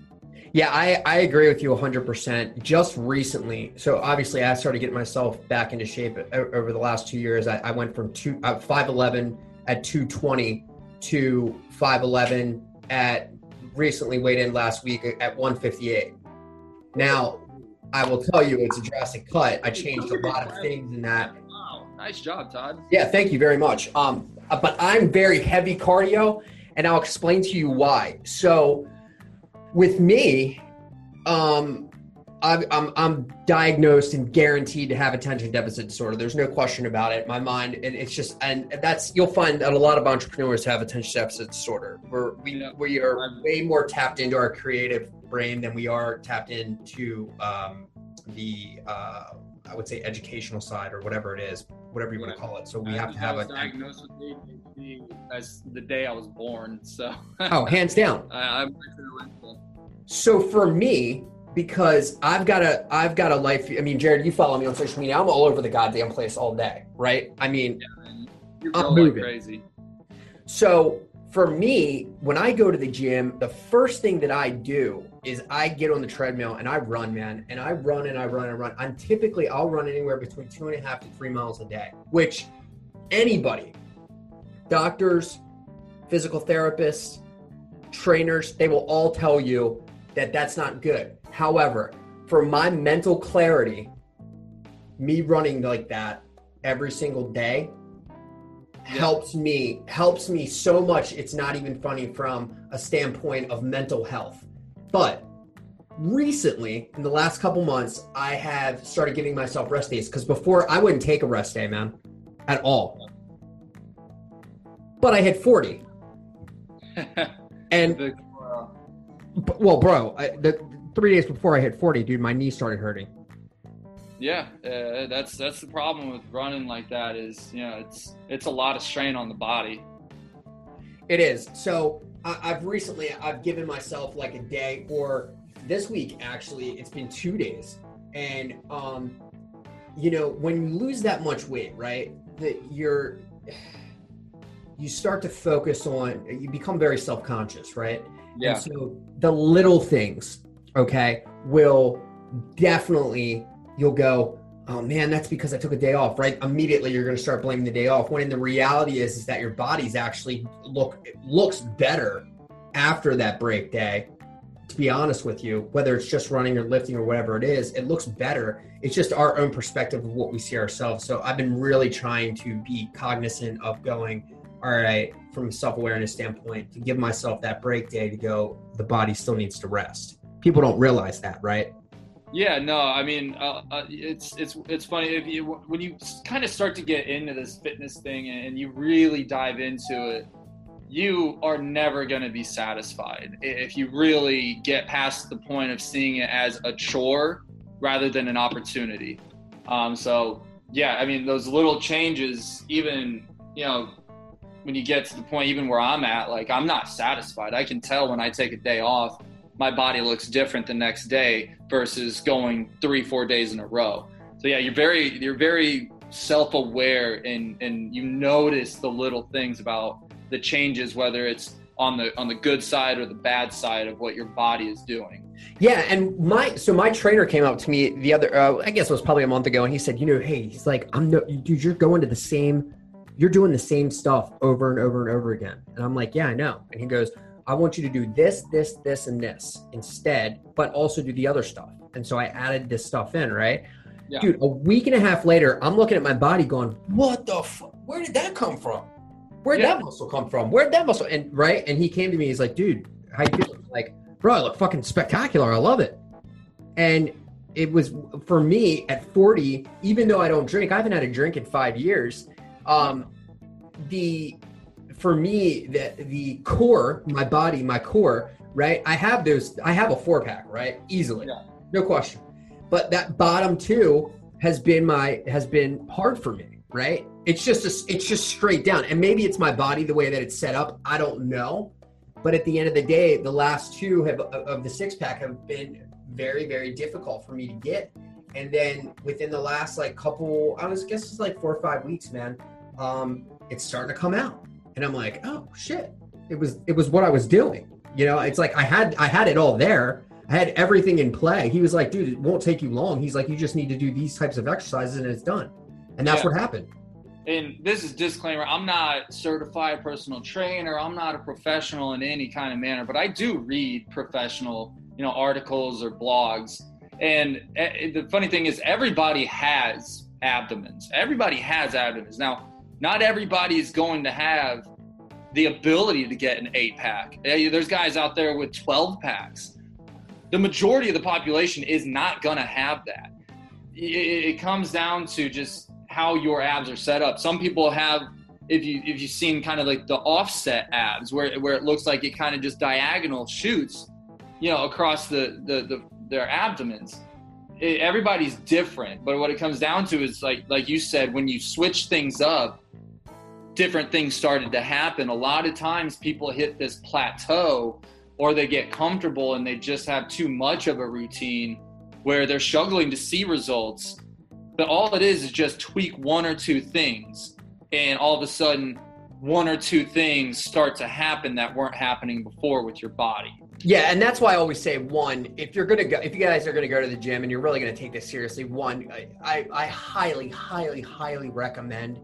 Yeah, I, I agree with you one hundred percent. Just recently, so obviously I started getting myself back into shape over the last two years. I, I went from two uh, five eleven at two twenty to five eleven at recently weighed in last week at one fifty-eight. Now, I will tell you it's a drastic cut. I changed a lot of things in that. Wow, nice job, Todd. Yeah, thank you very much. Um, but I'm very heavy cardio, and I'll explain to you why. So with me, um, I'm, I'm, I'm diagnosed and guaranteed to have attention deficit disorder. There's no question about it. My mind, and it's just, and that's, you'll find that a lot of entrepreneurs have attention deficit disorder. We're, we yeah. we are way more tapped into our creative brain than we are tapped into um, the, uh, I would say, educational side or whatever it is, whatever you yeah. want to call it. So we I have to have a diagnosis as the day I was born. So oh, hands down. I, I'm So for me, because I've got a, I've got a life. I mean, Jared, you follow me on social media. I'm all over the goddamn place all day, right? I mean, yeah, man, you're I'm going moving. Crazy. So for me, when I go to the gym, the first thing that I do is I get on the treadmill and I run, man. And I run and I run and run. I'm typically, I'll run anywhere between two and a half to three miles a day, which anybody, doctors, physical therapists, trainers, they will all tell you that that's not good. However, for my mental clarity, me running like that every single day yeah. helps me, helps me so much. It's not even funny from a standpoint of mental health. But recently, in the last couple months, I have started giving myself rest days because before I wouldn't take a rest day, man, at all. But I hit forty. And, well, bro, I, the, three days before I hit forty, dude, my knee started hurting. Yeah, uh, that's that's the problem with running like that is, you know, it's it's a lot of strain on the body. It is. So I, I've recently, I've given myself like a day, or this week, actually, it's been two days. And, um, you know, when you lose that much weight, right, that you're... you start to focus on, you become very self-conscious, right? Yeah. And so the little things, okay, will definitely, you'll go, oh man, that's because I took a day off, right? Immediately you're going to start blaming the day off. When in the reality is, is that your body's actually look, it looks better after that break day, to be honest with you, whether it's just running or lifting or whatever it is, it looks better. It's just our own perspective of what we see ourselves. So I've been really trying to be cognizant of going, all right, from a self-awareness standpoint, to give myself that break day to go, the body still needs to rest. People don't realize that, right? Yeah, no, I mean, uh, uh, it's it's it's funny. If you, when you kind of start to get into this fitness thing and you really dive into it, you are never going to be satisfied. If you really get past the point of seeing it as a chore rather than an opportunity. Um, so, yeah, I mean, those little changes, even, you know, when you get to the point even where I'm at, like I'm not satisfied. I can tell when I take a day off, my body looks different the next day versus going three, four days in a row. So yeah, you're very, you're very self-aware and, and you notice the little things about the changes, whether it's on the on the good side or the bad side of what your body is doing. Yeah, and my so my trainer came up to me the other uh, I guess it was probably a month ago, and he said, you know, hey, he's like, I'm no, dude, you're going to the same, you're doing the same stuff over and over and over again. And I'm like, yeah, I know. And he goes, I want you to do this, this, this, and this instead, but also do the other stuff. And so I added this stuff in, right? Yeah. Dude, a week and a half later, I'm looking at my body going, what the fuck? Where did that come from? Where'd yeah. that muscle come from? Where'd that muscle? And right. And he came to me, he's like, dude, how you doing? I'm like, bro, I look fucking spectacular. I love it. And it was for me at forty, even though I don't drink, I haven't had a drink in five years. Um, the, for me, the, the core, my body, my core, right. I have those, I have a four pack, right. Easily. Yeah. No question. But that bottom two has been my, has been hard for me. Right. It's just, a, it's just straight down. And maybe it's my body, the way that it's set up. I don't know. But at the end of the day, the last two have, of the six pack have been very, very difficult for me to get. And then within the last like couple, I was guess it's like four or five weeks, man. Um, it's starting to come out. And I'm like, oh shit. It was, it was what I was doing. You know, it's like, I had, I had it all there. I had everything in play. He was like, dude, it won't take you long. He's like, you just need to do these types of exercises and it's done. And that's yeah. what happened. And this is disclaimer, I'm not certified personal trainer. I'm not a professional in any kind of manner, but I do read professional, you know, articles or blogs. And the funny thing is everybody has abdomens. Everybody has abdomens. Now, not everybody is going to have the ability to get an eight pack. There's guys out there with twelve packs. The majority of the population is not going to have that. It comes down to just how your abs are set up. Some people have, if you if you've seen kind of like the offset abs, where where it looks like it kind of just diagonal shoots, you know, across the the, the their abdomens. It, everybody's different, but what it comes down to is like like you said, when you switch things up, different things started to happen. A lot of times people hit this plateau, or they get comfortable and they just have too much of a routine where they're struggling to see results. But all it is is just tweak one or two things, and all of a sudden one or two things start to happen that weren't happening before with your body. Yeah, and that's why I always say, one, if you're gonna go, if you guys are gonna go to the gym and you're really gonna take this seriously, one, I, I, I highly, highly, highly recommend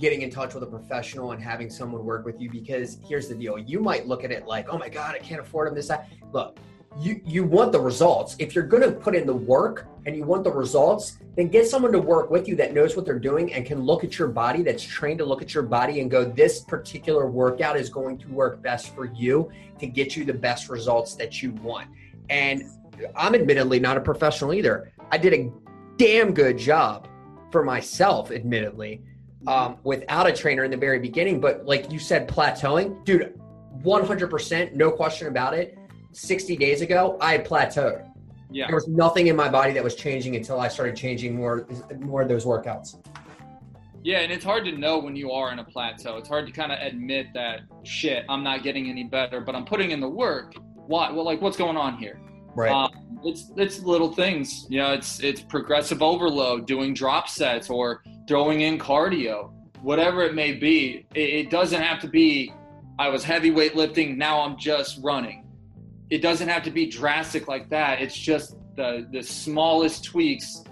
getting in touch with a professional and having someone work with you, because here's the deal. You might look at it like, oh my God, I can't afford them, this, that. Look, You you want the results. If you're going to put in the work and you want the results, then get someone to work with you that knows what they're doing and can look at your body, that's trained to look at your body and go, this particular workout is going to work best for you to get you the best results that you want. And I'm admittedly not a professional either. I did a damn good job for myself, admittedly, um, without a trainer in the very beginning. But like you said, plateauing, dude, one hundred percent, no question about it. sixty days ago, I had plateaued. Yeah. There was nothing in my body that was changing until I started changing more, more of those workouts. Yeah, and it's hard to know when you are in a plateau. It's hard to kind of admit that, shit, I'm not getting any better, but I'm putting in the work. Why? Well, like, what's going on here? Right. Um, it's it's little things. You know, it's it's progressive overload, doing drop sets or throwing in cardio, whatever it may be. It, it doesn't have to be, I was heavy weightlifting, now I'm just running. It doesn't have to be drastic like that. It's just the the smallest tweaks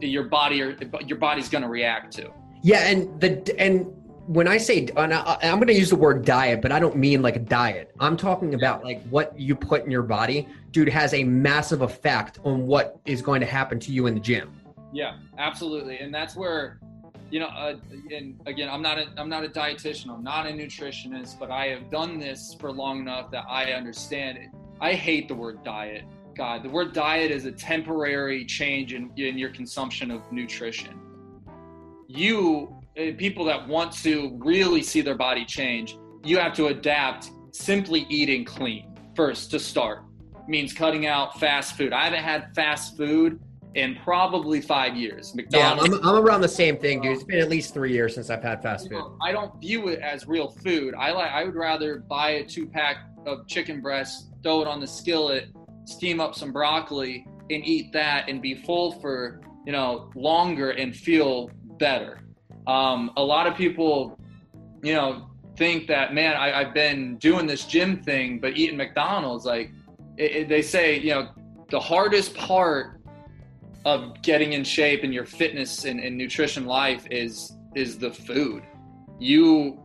your body or your body's going to react to. Yeah, and the and when I say, and I, I'm going to use the word diet, but I don't mean like a diet. I'm talking about like what you put in your body, dude, has a massive effect on what is going to happen to you in the gym. Yeah, absolutely, and that's where, you know, uh, and again, I'm not a, I'm not a dietitian, I'm not a nutritionist, but I have done this for long enough that I understand it. I hate the word diet. God, the word diet is a temporary change in, in your consumption of nutrition. You, people that want to really see their body change, you have to adapt simply eating clean first to start. It means cutting out fast food. I haven't had fast food in probably five years. McDonald's. Yeah, I'm, I'm around the same thing, dude. It's been at least three years since I've had fast food. I don't view it as real food. I like. I would rather buy a two-pack of chicken breasts, throw it on the skillet, steam up some broccoli, and eat that and be full for, you know, longer and feel better. Um, a lot of people, you know, think that, man, I, I've been doing this gym thing, but eating McDonald's, like it, it, they say, you know, the hardest part of getting in shape in your fitness and, and nutrition life is, is the food. You,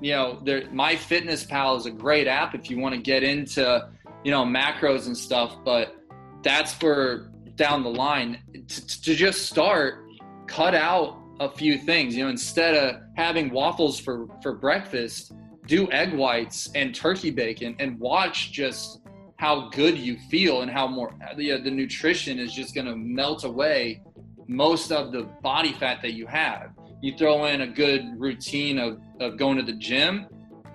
you know, there, MyFitnessPal is a great app if you want to get into, you know, macros and stuff, but that's for down the line. To, to just start, cut out a few things, you know, instead of having waffles for, for breakfast, do egg whites and turkey bacon, and watch just how good you feel and how more, you know, the nutrition is just going to melt away most of the body fat that you have. You throw in a good routine of, of going to the gym,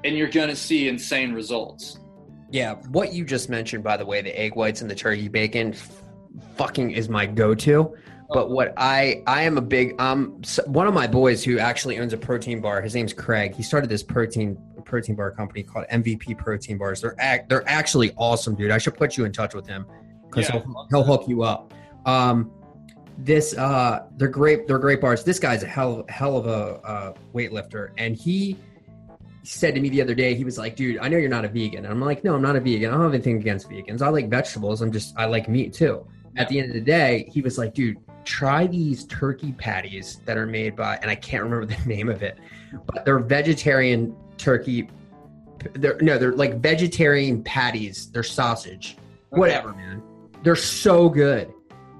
and you're going to see insane results. Yeah. What you just mentioned, by the way, the egg whites and the turkey bacon f- fucking is my go-to. But what I, I am a big, um, one of my boys who actually owns a protein bar, his name's Craig. He started this protein, protein bar company called M V P Protein Bars. They're act, they're actually awesome, dude. I should put you in touch with him because yeah, he'll, he'll hook you up. Um, this, uh, they're great. They're great bars. This guy's a hell, hell of a, uh, weightlifter. And he said to me the other day, he was like, dude, I know you're not a vegan. And I'm like, no, I'm not a vegan. I don't have anything against vegans. I like vegetables. I'm just, I like meat too. Yeah. At the end of the day, he was like, dude, try these turkey patties that are made by, and I can't remember the name of it, but they're vegetarian turkey. They're, no, they're like vegetarian patties. They're sausage, okay. Whatever, man. They're so good.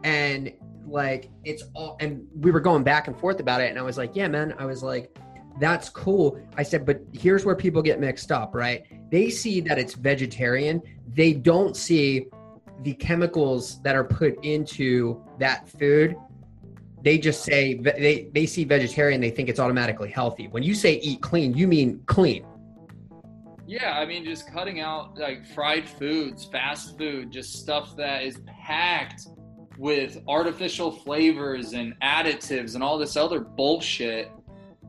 And like, it's all, and we were going back and forth about it. And I was like, yeah, man. I was like, that's cool. I said, but here's where people get mixed up, right? They see that it's vegetarian. They don't see the chemicals that are put into that food. They just say, they, they see vegetarian, they think it's automatically healthy. When you say eat clean, you mean clean. Yeah, I mean, just cutting out like fried foods, fast food, just stuff that is packed with artificial flavors and additives and all this other bullshit.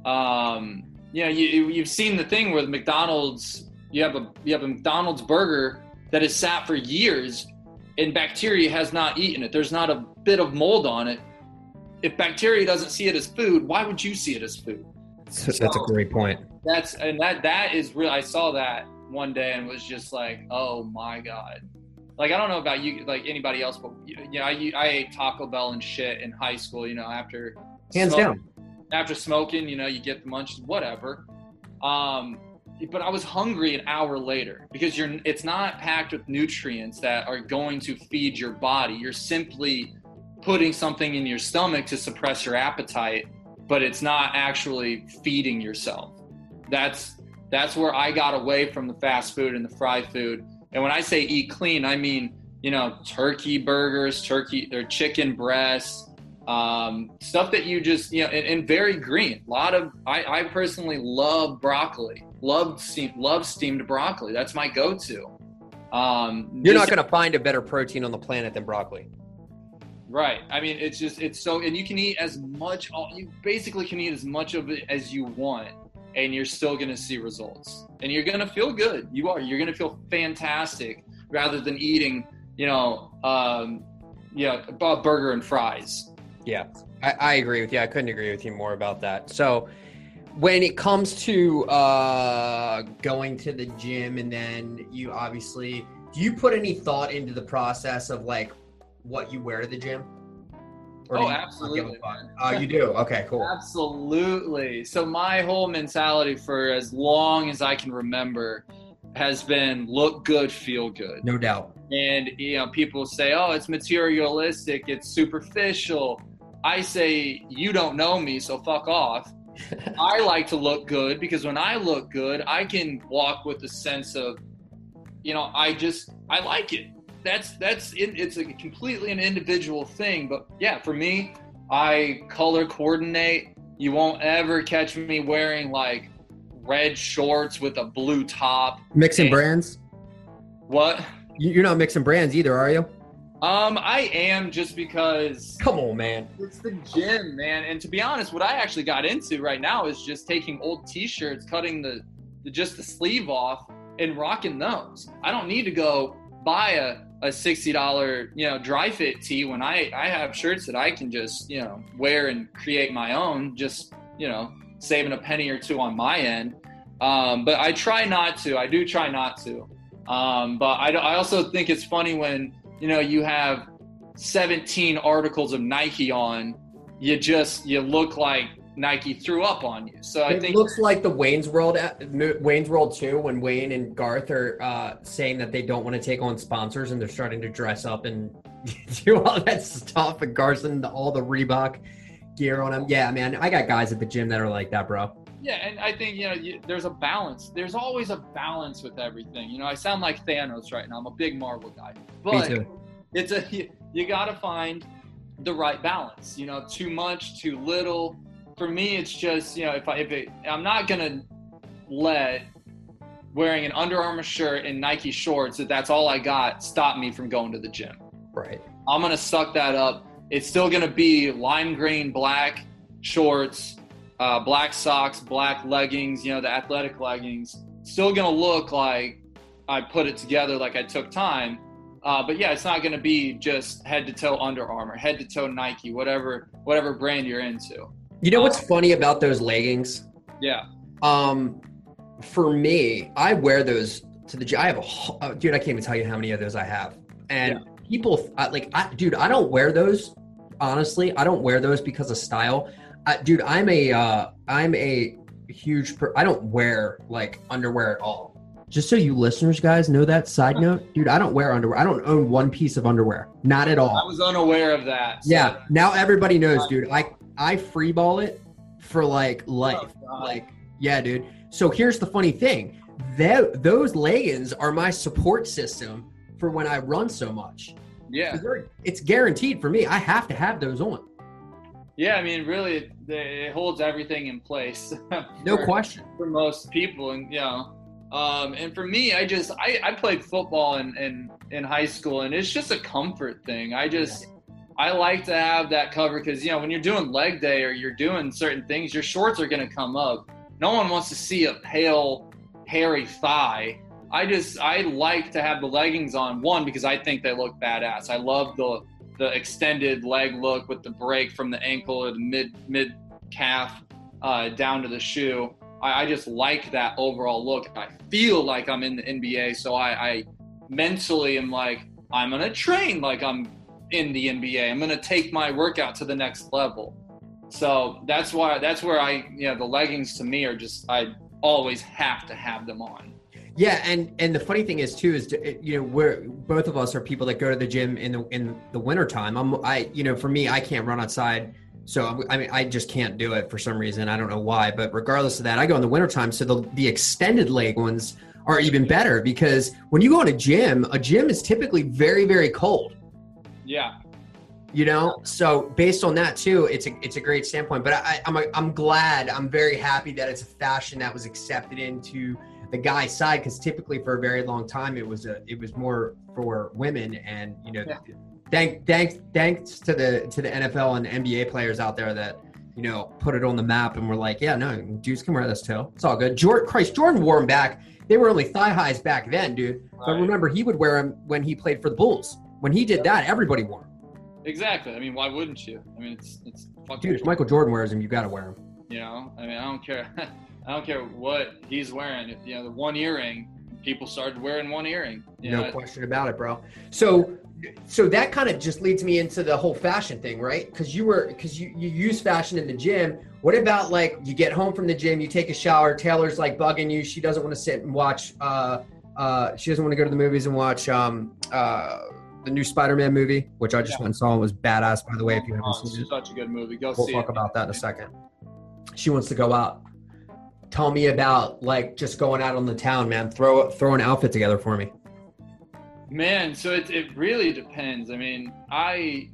Um, you know, you, you've seen the thing with McDonald's, you have a, you have a McDonald's burger that has sat for years and bacteria has not eaten it. There's not a bit of mold on it. If bacteria doesn't see it as food, why would you see it as food? So, that's a great point. That's and that that is real. I saw that one day and was just like, oh my God. Like, I don't know about you, like anybody else, but you know, I, I ate Taco Bell and shit in high school, you know, after hands smoking, down. After smoking, you know, you get the munchies, whatever. Um, But I was hungry an hour later because you're, it's not packed with nutrients that are going to feed your body. You're simply putting something in your stomach to suppress your appetite, but it's not actually feeding yourself. That's, that's where I got away from the fast food and the fried food. And when I say eat clean, I mean, you know, turkey burgers, turkey, or chicken breasts, um, stuff that you just, you know, and, and very green. A lot of, I, I personally love broccoli. Love steamed, love steamed broccoli. That's my go-to. Um, You're not going to find a better protein on the planet than broccoli. Right. I mean, it's just, it's so, and you can eat as much, you basically can eat as much of it as you want, and you're still going to see results. And you're going to feel good. You are. You're going to feel fantastic rather than eating, you know, um, yeah, a burger and fries. Yeah, I, I agree with you. I couldn't agree with you more about that. So, when it comes to uh, going to the gym, and then you obviously, do you put any thought into the process of like what you wear to the gym? Or oh, absolutely. Oh, you do? Okay, cool. Absolutely. So my whole mentality for as long as I can remember has been look good, feel good. No doubt. And you know, people say, oh, it's materialistic, it's superficial. I say, you don't know me, so fuck off. I like to look good because when I look good, I can walk with a sense of, you know, I just, I like it. That's, that's, it, it's a completely an individual thing. But yeah, for me, I color coordinate. You won't ever catch me wearing like red shorts with a blue top. Mixing and, brands? What? You're not mixing brands either, are you? Um, I am just because... Come on, man. It's the gym, man. And to be honest, what I actually got into right now is just taking old T-shirts, cutting the, the just the sleeve off, and rocking those. I don't need to go buy a, a sixty dollars, you know, dry fit tee when I, I have shirts that I can just, you know, wear and create my own, just, you know, saving a penny or two on my end. Um, but I try not to. I do try not to. Um, but I, I also think it's funny when, you know, you have seventeen articles of Nike on, you just, you look like Nike threw up on you. So I it think it looks like the Wayne's World, Wayne's World two, when Wayne and Garth are uh, saying that they don't want to take on sponsors and they're starting to dress up and do all that stuff, and Garson, all the Reebok gear on him. Yeah, man, I got guys at the gym that are like that, bro. Yeah, and I think, you know, you, there's a balance. There's always a balance with everything. You know, I sound like Thanos right now. I'm a big Marvel guy. But Me too. It's a, you, you got to find the right balance. You know, too much, too little. For me, it's just, you know, if I if it, I'm not gonna let wearing an Under Armour shirt and Nike shorts, if that's all I got, stop me from going to the gym. Right. I'm gonna suck that up. It's still gonna be lime green, black shorts, uh, black socks, black leggings. You know, the athletic leggings. Still gonna look like I put it together, like I took time. Uh, but yeah, it's not gonna be just head to toe Under Armour, head to toe Nike, whatever whatever brand you're into. You know what's funny about those leggings? Yeah. Um, for me, I wear those to the gym. I have a oh, dude. I can't even tell you how many of those I have. And yeah. people I, like, I, dude, I don't wear those. Honestly, I don't wear those because of style. I, dude, I'm a uh, I'm a huge. Per- I don't wear like underwear at all. Just so you listeners guys know that side note, dude, I don't wear underwear. I don't own one piece of underwear. Not at all. I was unaware of that. So. Yeah. Now everybody knows, dude. I. I free ball it for like life. Oh, like, yeah, dude. So here's the funny thing. That, those leggings are my support system for when I run so much. Yeah. So it's guaranteed for me. I have to have those on. Yeah. I mean, really, it, it holds everything in place. for, no question. For most people. And, you know, um, and for me, I just, I, I played football in, in, in high school, and it's just a comfort thing. I just, yeah. I like to have that cover because, you know, when you're doing leg day or you're doing certain things, your shorts are going to come up. No one wants to see a pale, hairy thigh. I just, I like to have the leggings on, one, because I think they look badass. I love the the extended leg look with the break from the ankle or the mid, mid-calf uh, down to the shoe. I, I just like that overall look. I feel like I'm in the N B A, so I, I mentally am like, I'm going to train like I'm in the N B A. I'm going to take my workout to the next level. So that's why, that's where I, you know, the leggings to me are just, I always have to have them on. Yeah. And, and the funny thing is too, is, to, you know, we're, both of us are people that go to the gym in the, in the winter time. I'm, I, you know, for me, I can't run outside. So I'm, I mean, I just can't do it for some reason. I don't know why, but regardless of that, I go in the winter time. So the, the extended leg ones are even better because when you go in a gym, a gym is typically very, very cold. Yeah. You know, so based on that too, it's a, it's a great standpoint, but I, I'm, a, I'm glad, I'm very happy that it's a fashion that was accepted into the guy's side. Cause typically for a very long time, it was a, it was more for women and, you know, yeah. thank, thanks, thanks to the, to the N F L and N B A players out there that, you know, put it on the map and were like, yeah, no, dudes can wear this too. It's all good. Jordan, Christ, Jordan wore them back. They were only thigh highs back then, dude. Right. But remember he would wear them when he played for the Bulls. When he did that, everybody wore him. Exactly. I mean, why wouldn't you? I mean, it's it's. Fucking dude, if Michael Jordan wears him, you gotta wear him. You know, I mean, I don't care. I don't care what he's wearing. If you know the one earring, people started wearing one earring. You no know, question about it, bro. So, so that kind of just leads me into the whole fashion thing, right? Because you were, because you you use fashion in the gym. What about like you get home from the gym, you take a shower. Taylor's like bugging you. She doesn't want to sit and watch. Uh, uh, she doesn't want to go to the movies and watch. Um, uh. The new Spider-Man movie, which I just yeah. went and saw and was badass, by the way, if you haven't oh, seen it. It's such a good movie. Go we'll see it. We'll talk about that in a second. She wants to go out. Tell me about, like, just going out on the town, man. Throw throw an outfit together for me. Man, so it it really depends. I mean, I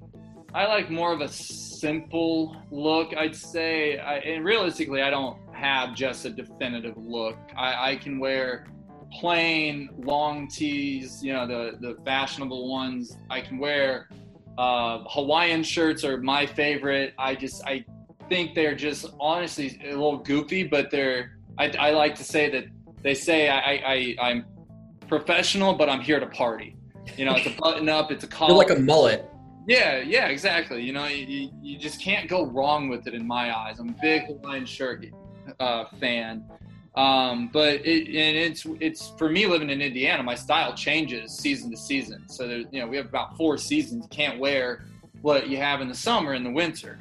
I like more of a simple look, I'd say. I, and realistically, I don't have just a definitive look. I, I can wear plain long tees, you know, the the fashionable ones. I can wear uh Hawaiian shirts are my favorite. I just I think they're just honestly a little goofy, but they're I, I like to say that they say I, I I'm professional, but I'm here to party. You know, it's a button up, it's a collar. You're like a mullet. Yeah, yeah, exactly. You know, you you just can't go wrong with it in my eyes. I'm a big Hawaiian shirt uh fan. Um, but it, and it's, it's for me living in Indiana, my style changes season to season. So there's, you know, we have about four seasons. You can't wear what you have in the summer in the winter.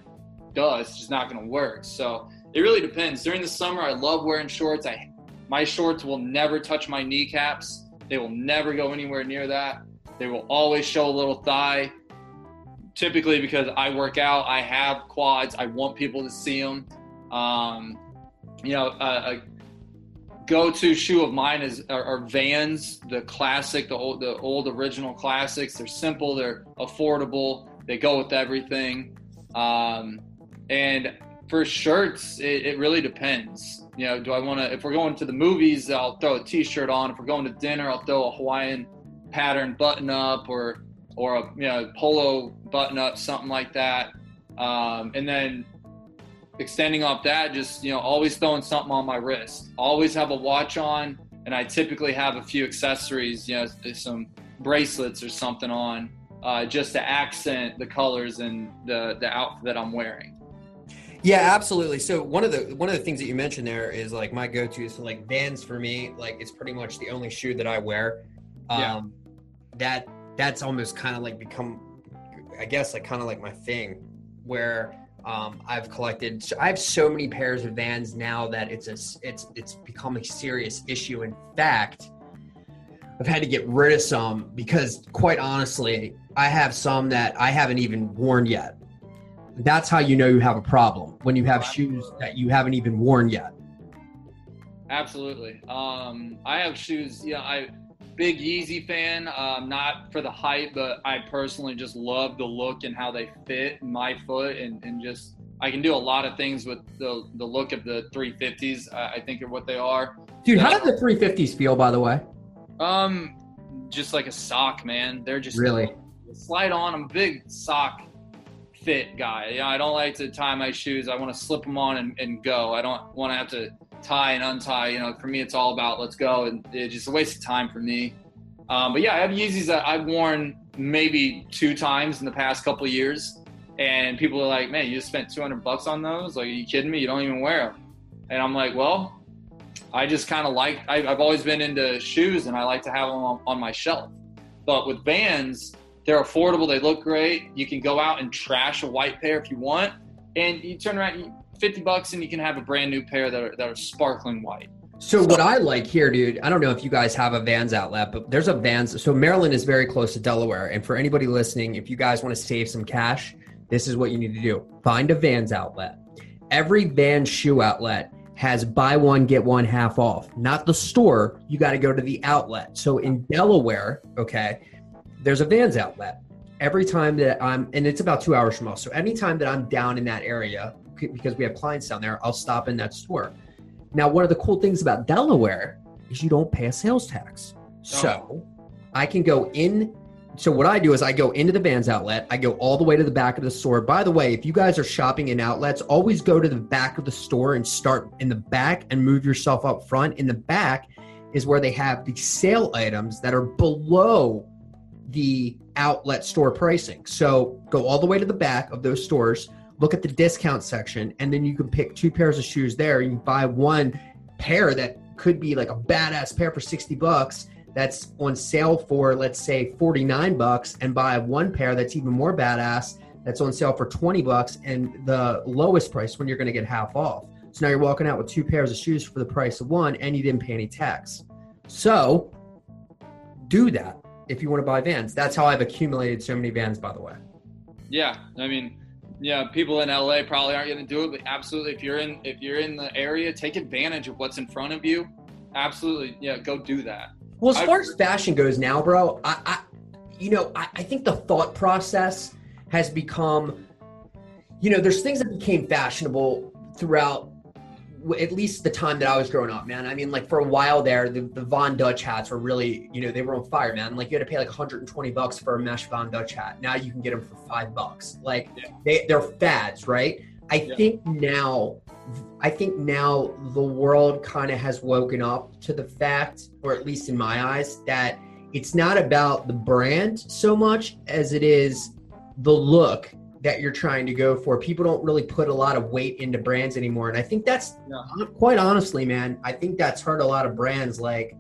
Duh, it's just not going to work. So it really depends. During the summer, I love wearing shorts. I, my shorts will never touch my kneecaps. They will never go anywhere near that. They will always show a little thigh. Typically because I work out, I have quads. I want people to see them. Um, you know, a, a go-to shoe of mine is are, are Vans, the classic, the old, the old original classics. They're simple, they're affordable, they go with everything. Um, and for shirts, it, it really depends. You know, do I want to? If we're going to the movies, I'll throw a T-shirt on. If we're going to dinner, I'll throw a Hawaiian pattern button-up or or a you know Polo button-up, something like that. Um, and then. Extending off that, just, you know, always throwing something on my wrist. Always have a watch on, and I typically have a few accessories, you know, some bracelets or something on, uh, just to accent the colors and the, the outfit that I'm wearing. Yeah, absolutely. So one of the one of the things that you mentioned there is like my go-to is like Vans for me. Like it's pretty much the only shoe that I wear. Um, yeah. That that's almost kind of like become, I guess, like kind of like my thing where. Um, I've collected, I have so many pairs of Vans now that it's, a, it's, it's become a serious issue. In fact, I've had to get rid of some because quite honestly, I have some that I haven't even worn yet. That's how you know you have a problem, when you have shoes that you haven't even worn yet. Absolutely. Um, I have shoes, you know, I big Yeezy fan, um, not for the hype, but I personally just love the look and how they fit my foot, and, and just, I can do a lot of things with the, the look of the three fifties, I, I think are what they are. Dude, so, how did the three fifties feel, by the way? Um, just like a sock, man. They're just really slide on. I'm a big sock fit guy. You know, I don't like to tie my shoes. I want to slip them on and, and go. I don't want to have to tie and untie. You know, for me, it's all about let's go, and it's just a waste of time for me. Um, but yeah, I have Yeezys that I've worn maybe two times in the past couple of years, and people are like, "Man, you just spent two hundred bucks on those? Like, are you kidding me? You don't even wear them." And I'm like, "Well, I just kind of like. I, I've always been into shoes, and I like to have them on, on my shelf. But with Vans, they're affordable. They look great. You can go out and trash a white pair if you want, and you turn around." You, fifty bucks and you can have a brand new pair that are, that are sparkling white. So what I like here, dude, I don't know if you guys have a Vans outlet, but there's a Vans. So Maryland is very close to Delaware. And for anybody listening, if you guys want to save some cash, this is what you need to do. Find a Vans outlet. Every Vans shoe outlet has buy one, get one half off. Not the store. You got to go to the outlet. So in Delaware, okay, there's a Vans outlet. Every time that I'm, and it's about two hours from us. So anytime that I'm down in that area, because we have clients down there, I'll stop in that store. Now, one of the cool things about Delaware is you don't pay a sales tax. So I can go in. So what I do is I go into the Vans outlet. I go all the way to the back of the store. By the way, if you guys are shopping in outlets, always go to the back of the store and start in the back and move yourself up front. In the back is where they have the sale items that are below the outlet store pricing. So go all the way to the back of those stores, look at the discount section, and then you can pick two pairs of shoes there. You buy one pair that could be like a badass pair for sixty bucks that's on sale for, let's say, forty-nine bucks, and buy one pair that's even more badass that's on sale for twenty bucks and the lowest price when you're gonna get half off. So now you're walking out with two pairs of shoes for the price of one, and you didn't pay any tax. So do that if you wanna buy Vans. That's how I've accumulated so many Vans, by the way. Yeah, I mean, yeah, people in L A probably aren't going to do it, but absolutely, if you're in if you're in the area, take advantage of what's in front of you. Absolutely, yeah, go do that. Well, as far I, as fashion goes now, bro, I, I you know, I, I think the thought process has become, you know, there's things that became fashionable throughout at least the time that I was growing up, man. I mean, like for a while there, the, the Von Dutch hats were really, you know, they were on fire, man. Like you had to pay like one hundred twenty bucks for a mesh Von Dutch hat. Now you can get them for five bucks. Like yeah. they, they're fads, right? I yeah. think now, I think now the world kind of has woken up to the fact, or at least in my eyes, that it's not about the brand so much as it is the look that you're trying to go for. People don't really put a lot of weight into brands anymore. And I think that's yeah. quite honestly, man, I think that's hurt a lot of brands like,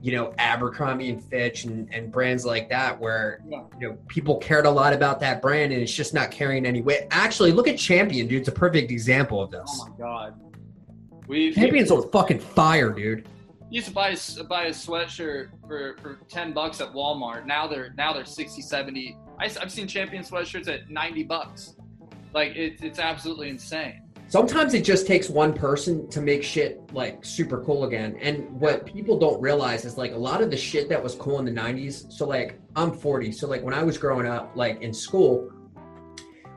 you know, Abercrombie and Fitch and, and brands like that, where, yeah. you know, people cared a lot about that brand and it's just not carrying any weight. Actually, look at Champion, dude. It's a perfect example of this. Oh my God. We've, Champion's on fucking fire, dude. Used to buy a, buy a sweatshirt for, for ten bucks at Walmart. Now they're now they're sixty, seventy. I, I've seen Champion sweatshirts at ninety bucks. Like, it, it's absolutely insane. Sometimes it just takes one person to make shit like super cool again. And what people don't realize is like a lot of the shit that was cool in the nineties. So like I'm forty. So like when I was growing up, like in school,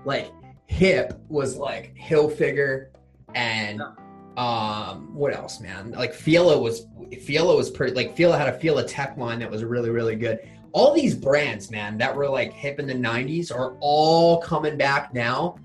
like hip was like Hilfiger and yeah. um what else, man? Like Fila was Fila was pretty like Fila had a Fila tech line that was really, really good. All these brands, man, that were like hip in the nineties are all coming back now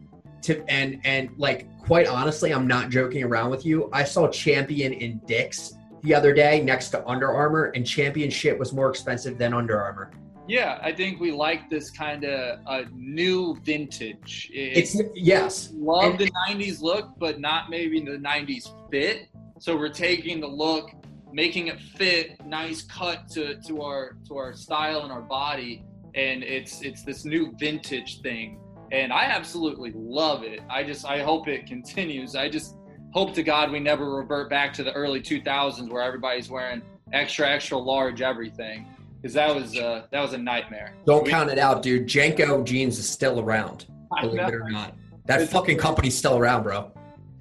to and and like quite honestly, I'm not joking around with you. I saw Champion in Dick's the other day next to Under Armour, and Champion shit was more expensive than Under Armour. Yeah, I think we like this kind of uh, new vintage. It's, it's yes. Love and, the nineties look, but not maybe the nineties fit. So we're taking the look, making it fit, nice cut to, to our to our style and our body, and it's it's this new vintage thing. And I absolutely love it. I just I hope it continues. I just hope to God we never revert back to the early two thousands where everybody's wearing extra extra large everything. Because that was uh, that was a nightmare. Don't we, count it out, dude. Janko Jeans is still around, believe it or not. That it's fucking company's still around, bro.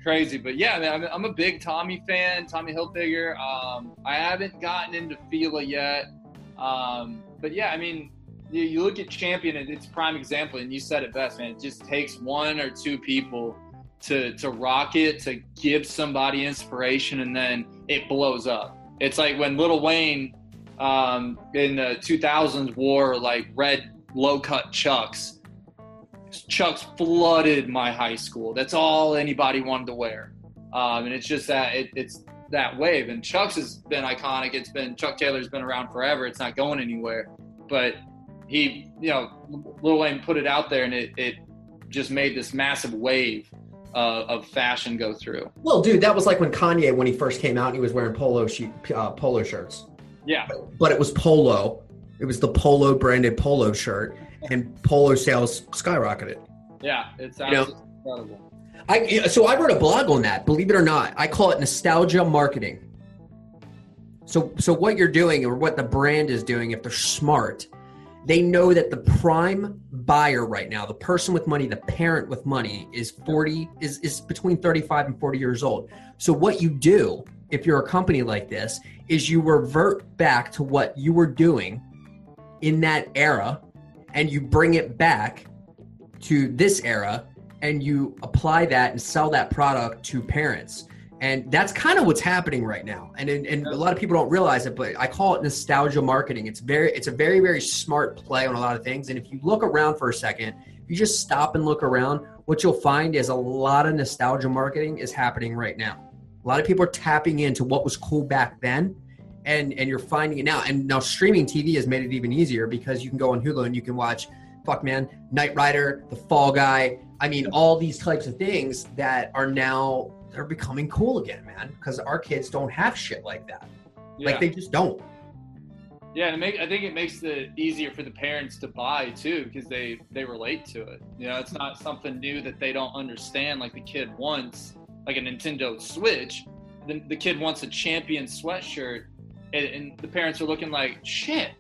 Crazy, but yeah, man, I'm, I'm a big Tommy fan. Tommy Hilfiger. Um, I haven't gotten into Fila yet, um, but yeah, I mean, you, you look at Champion, and it's a prime example. And you said it best, man. It just takes one or two people to to rock it, to give somebody inspiration, and then it blows up. It's like when Lil Wayne. Um, in the two thousands wore like red low cut Chucks. Chucks flooded my high school. That's all anybody wanted to wear. Um, and it's just that it, it's that wave. And Chucks has been iconic. It's been Chuck Taylor's been around forever. It's not going anywhere. But he, you know, Lil Wayne put it out there, and it, it just made this massive wave uh, of fashion go through. Well, dude, that was like when Kanye, when he first came out, and he was wearing polo she- uh, polo shirts. Yeah, but, but it was Polo. It was the Polo branded Polo shirt, and Polo sales skyrocketed. Yeah, it sounds you know? incredible. I so I wrote a blog on that. Believe it or not, I call it nostalgia marketing. So so what you're doing, or what the brand is doing, if they're smart, they know that the prime buyer right now, the person with money, the parent with money, is forty is is between thirty-five and forty years old. So what you do, if you're a company like this, is you revert back to what you were doing in that era, and you bring it back to this era, and you apply that and sell that product to parents. And that's kind of what's happening right now. And and a lot of people don't realize it, but I call it nostalgia marketing. It's very, it's a very, very smart play on a lot of things. And if you look around for a second, if you just stop and look around, what you'll find is a lot of nostalgia marketing is happening right now. A lot of people are tapping into what was cool back then, and, and you're finding it now. And now streaming T V has made it even easier, because you can go on Hulu and you can watch, fuck man, Knight Rider, The Fall Guy. I mean, all these types of things that are now, they're becoming cool again, man, because our kids don't have shit like that. Yeah. Like, they just don't. Yeah, and it make, I think it makes it easier for the parents to buy too, because they, they relate to it. You know, it's not something new that they don't understand, like the kid wants. Like a Nintendo Switch, the, the kid wants a Champion sweatshirt, and, and the parents are looking like, shit,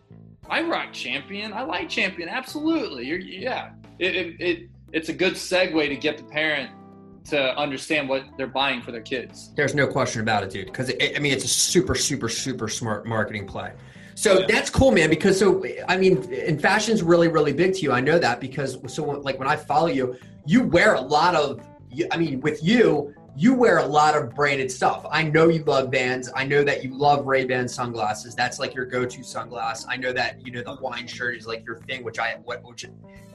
I rock Champion. I like Champion. Absolutely. You're, yeah. It, it, it It's a good segue to get the parent to understand what they're buying for their kids. There's no question about it, dude. Because, I mean, it's a super, super, super smart marketing play. So yeah. That's cool, man, because so, I mean, and fashion's really, really big to you. I know that because, so like when I follow you, you wear a lot of, I mean, with you, you wear a lot of branded stuff. I know you love Vans. I know that you love Ray-Ban sunglasses. That's like your go-to sunglass. I know that, you know, the wine shirt is like your thing, which I what which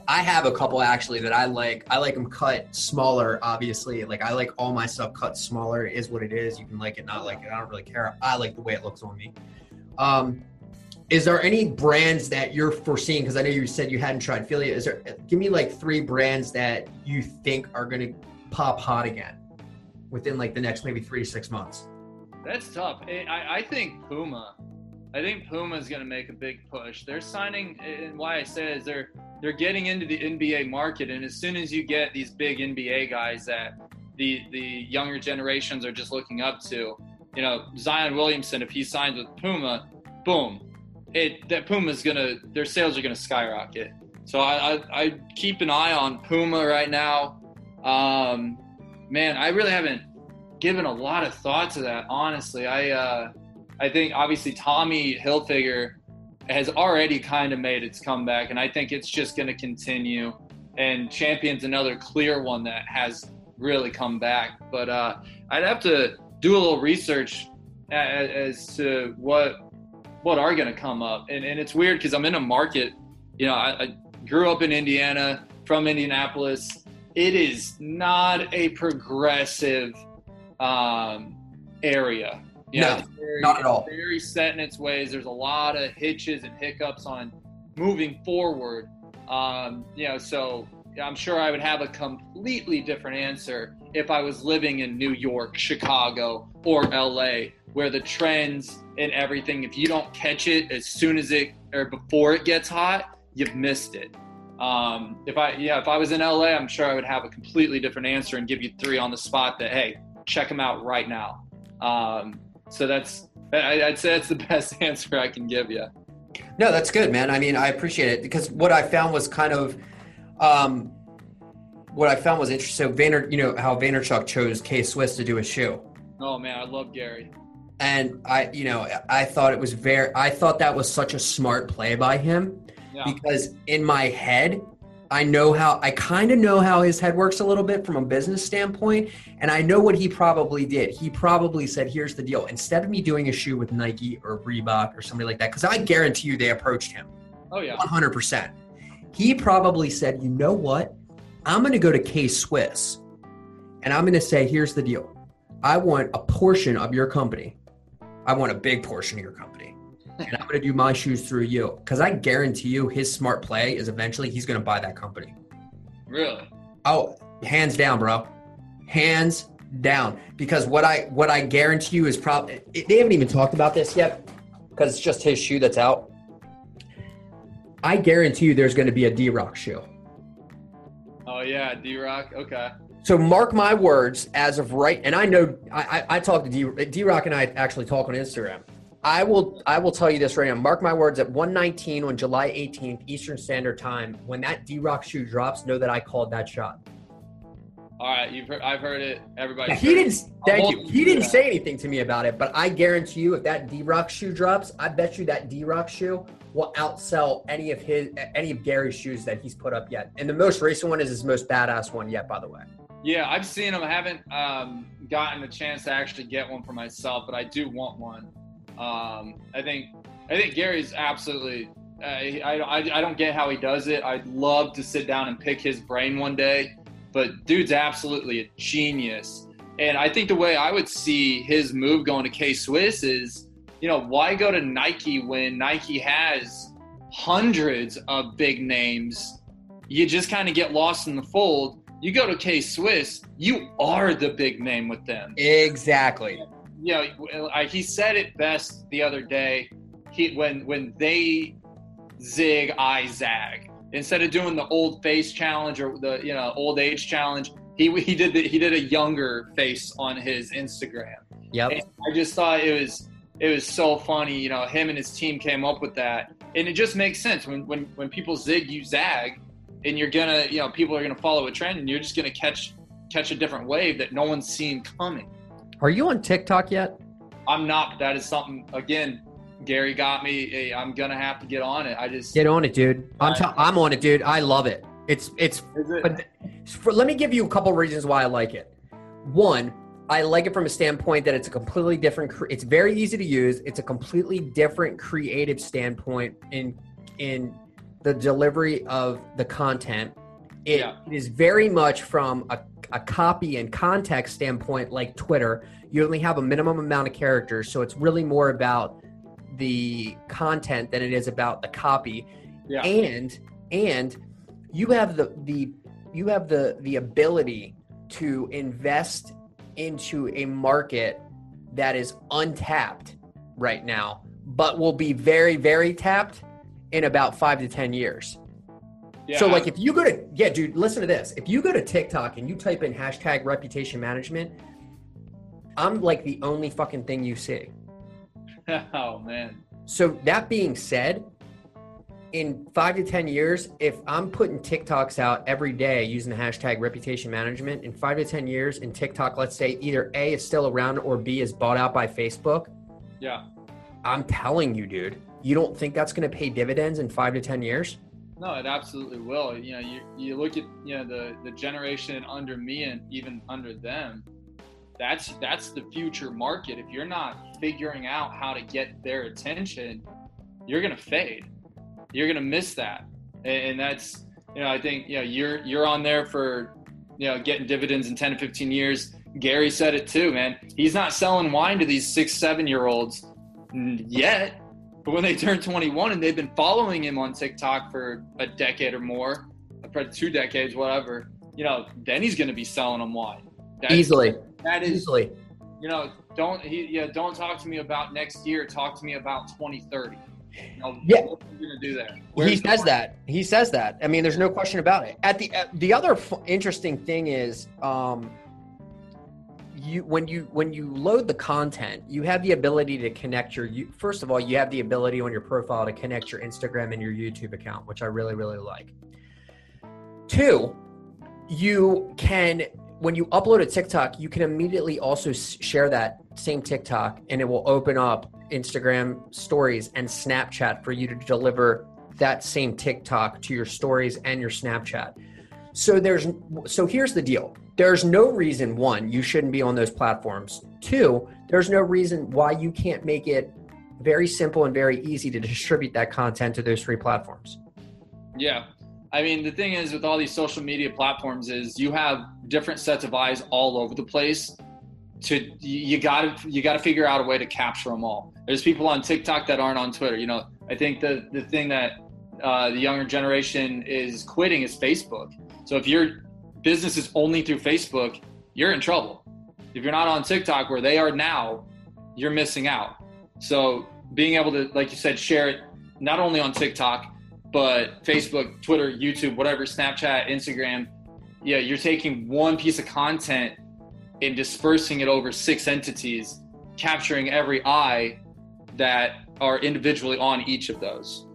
I have a couple actually that I like. I like them cut smaller, obviously. Like I like all my stuff cut smaller. It is what it is. You can like it, not like it. I don't really care. I like the way it looks on me. Um, Is there any brands that you're foreseeing? Because I know you said you hadn't tried Philia. Is there, give me like three brands that you think are going to pop hot again within like the next maybe three to six months? That's tough. I, I think Puma. I think Puma is going to make a big push. They're signing, and why I say is they're they're getting into the N B A market. And as soon as you get these big N B A guys that the the younger generations are just looking up to, you know, Zion Williamson, if he signs with Puma, boom. It, that Puma's gonna, their sales are gonna skyrocket. So I, I, I keep an eye on Puma right now. Um, man, I really haven't given a lot of thought to that, honestly. I, uh, I think obviously Tommy Hilfiger has already kind of made its comeback, and I think it's just gonna continue. And Champion's another clear one that has really come back. But uh, I'd have to do a little research as, as to what. what are going to come up. And and it's weird because I'm in a market, you know, I, I grew up in Indiana, from Indianapolis. It is not a progressive um, area. You no, know, very, not at all. Very set in its ways. There's a lot of hitches and hiccups on moving forward. Um, you know, so I'm sure I would have a completely different answer if I was living in New York, Chicago, or L A, where the trends and everything, if you don't catch it as soon as it, or before it gets hot, you've missed it. Um, if I, yeah, if I was in L A, I'm sure I would have a completely different answer and give you three on the spot that, hey, check them out right now. Um, so that's, I, I'd say that's the best answer I can give you. No, that's good, man. I mean, I appreciate it, because what I found was kind of, um, what I found was interesting. So Vayner, you know, how Vaynerchuk chose K-Swiss to do a shoe. Oh man, I love Gary. And I, you know, I thought it was very, I thought that was such a smart play by him, yeah. Because in my head, I know how, I kind of know how his head works a little bit from a business standpoint. And I know what he probably did. He probably said, here's the deal. Instead of me doing a shoe with Nike or Reebok or somebody like that, because I guarantee you they approached him. Oh yeah. one hundred percent. He probably said, you know what? I'm going to go to K-Swiss and I'm going to say, here's the deal. I want a portion of your company. I want a big portion of your company, and I'm going to do my shoes through you. Cause I guarantee you his smart play is eventually he's going to buy that company. Really? Oh, hands down, bro. Hands down. Because what I, what I guarantee you is probably, they haven't even talked about this yet because it's just his shoe that's out. I guarantee you there's going to be a D Rock shoe. Oh yeah. D Rock. Okay. So mark my words, as of right, and I know I, I, I talk to D, D Rock, and I actually talk on Instagram. I will I will tell you this right now. Mark my words, at one nineteen on July eighteenth Eastern Standard Time, when that D Rock shoe drops, know that I called that shot. All right, you've heard, I've heard it. Everybody. He didn't. Thank you. He didn't say anything to me about it, but I guarantee you, if that D Rock shoe drops, I bet you that D Rock shoe will outsell any of his any of Gary's shoes that he's put up yet. And the most recent one is his most badass one yet, by the way. Yeah, I've seen them. I haven't um, gotten a chance to actually get one for myself, but I do want one. Um, I think I think Gary's absolutely uh, – I, I, I don't get how he does it. I'd love to sit down and pick his brain one day, but dude's absolutely a genius. And I think the way I would see his move going to K-Swiss is, you know, why go to Nike when Nike has hundreds of big names? You just kind of get lost in the fold. You go to K-Swiss, you are the big name with them. Exactly. Yeah, you know, he said it best the other day. He when when they zig, I zag. Instead of doing the old face challenge or the you know old age challenge, he he did the, he did a younger face on his Instagram. Yep. And I just thought it was it was so funny. You know, him and his team came up with that, and it just makes sense when when when people zig, you zag. And you're gonna, you know, people are gonna follow a trend, and you're just gonna catch catch a different wave that no one's seen coming. Are you on TikTok yet? I'm not. That is something. Again, Gary got me. Hey, I'm gonna have to get on it. I just get on it, dude. I'm t- I'm on it, dude. I love it. It's it's. Is it? But for, let me give you a couple reasons why I like it. One, I like it from a standpoint that it's a completely different. It's very easy to use. It's a completely different creative standpoint in in. the delivery of the content. It, yeah. It is very much from a, a copy and context standpoint, like Twitter. You only have a minimum amount of characters, so it's really more about the content than it is about the copy. Yeah. And and you have the the you have the the ability to invest into a market that is untapped right now, but will be very, very tapped in about five to ten years. Yeah. So like if you go to, yeah, dude, listen to this. If you go to TikTok and you type in hashtag reputation management, I'm like the only fucking thing you see. Oh man. So that being said, in five to ten years, if I'm putting TikToks out every day using the hashtag reputation management, in five to ten years in TikTok, let's say either A is still around or B is bought out by Facebook. Yeah. I'm telling you, dude, you don't think that's going to pay dividends in five to ten years? No, it absolutely will. You know, you, you look at, you know, the, the generation under me and even under them, that's, that's the future market. If you're not figuring out how to get their attention, you're going to fade. You're going to miss that. And that's, you know, I think, you know, you're, you're on there for, you know, getting dividends in ten to fifteen years. Gary said it too, man. He's not selling wine to these six, seven year olds yet, but when they turn twenty-one and they've been following him on TikTok for a decade or more, probably two decades, whatever, you know, then he's going to be selling them wine. That's, easily. That is, easily. You know, don't, he, you know, don't talk to me about next year. Talk to me about twenty thirty. You know, yeah. What are you going to do there? Where's he says point? that. He says that. I mean, there's no question about it. At the at the other f- interesting thing is, um, you when you when you load the content, you have the ability to connect your. You, first of all, you have the ability on your profile to connect your Instagram and your YouTube account, which I really really like. Two, you can when you upload a TikTok, you can immediately also share that same TikTok, and it will open up Instagram stories and Snapchat for you to deliver that same TikTok to your stories and your Snapchat. So there's, so here's the deal. There's no reason, one, you shouldn't be on those platforms. Two, there's no reason why you can't make it very simple and very easy to distribute that content to those three platforms. Yeah. I mean, the thing is with all these social media platforms is you have different sets of eyes all over the place. To you got to you got to figure out a way to capture them all. There's people on TikTok that aren't on Twitter. You know, I think the the thing that uh, the younger generation is quitting is Facebook. So if your business is only through Facebook, you're in trouble. If you're not on TikTok where they are now, you're missing out. So being able to, like you said, share it not only on TikTok but Facebook, Twitter, YouTube, whatever, Snapchat, Instagram. Yeah, you're taking one piece of content in dispersing it over six entities, capturing every eye that are individually on each of those.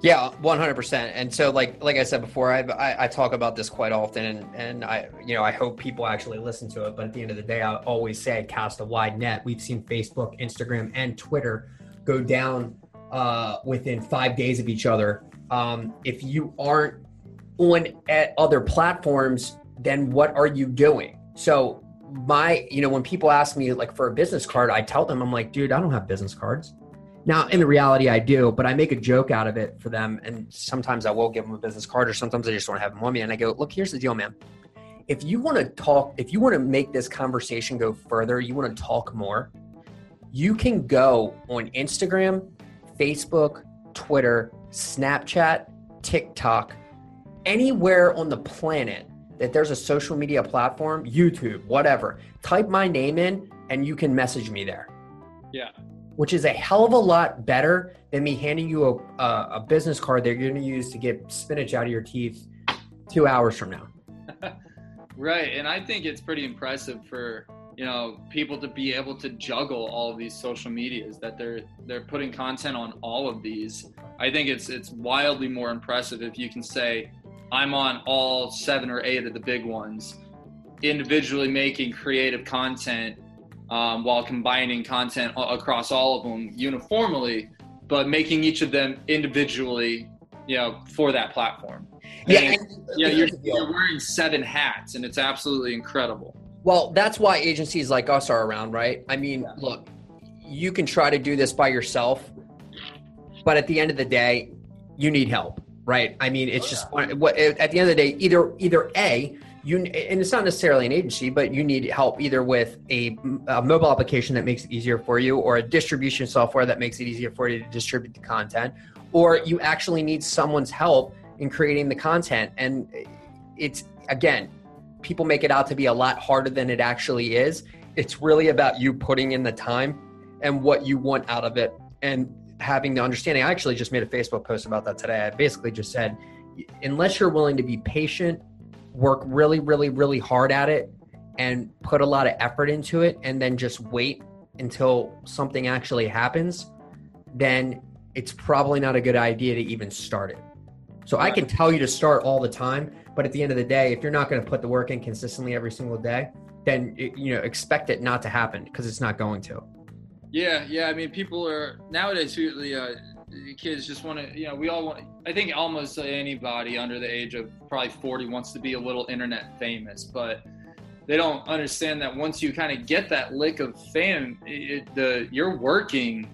Yeah, one hundred percent. And so like, like I said before, I've, I I talk about this quite often and, and I, you know, I hope people actually listen to it, but at the end of the day, I always say cast a wide net. We've seen Facebook, Instagram, and Twitter go down uh, within five days of each other. Um, if you aren't on at other platforms, then what are you doing? So my, you know, when people ask me like for a business card, I tell them, I'm like, dude, I don't have business cards. Now in the reality I do, but I make a joke out of it for them. And sometimes I will give them a business card or sometimes I just don't have them on me. And I go, look, here's the deal, man. If you want to talk, if you want to make this conversation go further, you want to talk more, you can go on Instagram, Facebook, Twitter, Snapchat, TikTok, anywhere on the planet that there's a social media platform, YouTube, whatever, type my name in and you can message me there. Yeah. Which is a hell of a lot better than me handing you a, a, a business card that you're going to use to get spinach out of your teeth two hours from now. Right. And I think it's pretty impressive for, you know, people to be able to juggle all of these social medias, that they're, they're putting content on all of these. I think it's, it's wildly more impressive if you can say, I'm on all seven or eight of the big ones, individually making creative content um, while combining content across all of them uniformly, but making each of them individually, you know, for that platform. Yeah, and, and, yeah, you're, you're wearing seven hats, and it's absolutely incredible. Well, that's why agencies like us are around, right? I mean, yeah. Look, you can try to do this by yourself, but at the end of the day, you need help. Right. I mean, it's just what at the end of the day, either either A, you, and it's not necessarily an agency, but you need help either with a, a mobile application that makes it easier for you, or a distribution software that makes it easier for you to distribute the content, or you actually need someone's help in creating the content. And it's, again, people make it out to be a lot harder than it actually is. It's really about you putting in the time and what you want out of it and having the understanding. I actually just made a Facebook post about that today. I basically just said, unless you're willing to be patient, work really, really, really hard at it and put a lot of effort into it, and then just wait until something actually happens, then it's probably not a good idea to even start it. So I can tell you to start all the time, but at the end of the day, if you're not going to put the work in consistently every single day, then, you know, expect it not to happen, because it's not going to. Yeah. Yeah. I mean, people are nowadays, really, uh, kids just want to, you know, we all want, I think almost anybody under the age of probably forty wants to be a little internet famous, but they don't understand that once you kind of get that lick of fame, it, the, you're working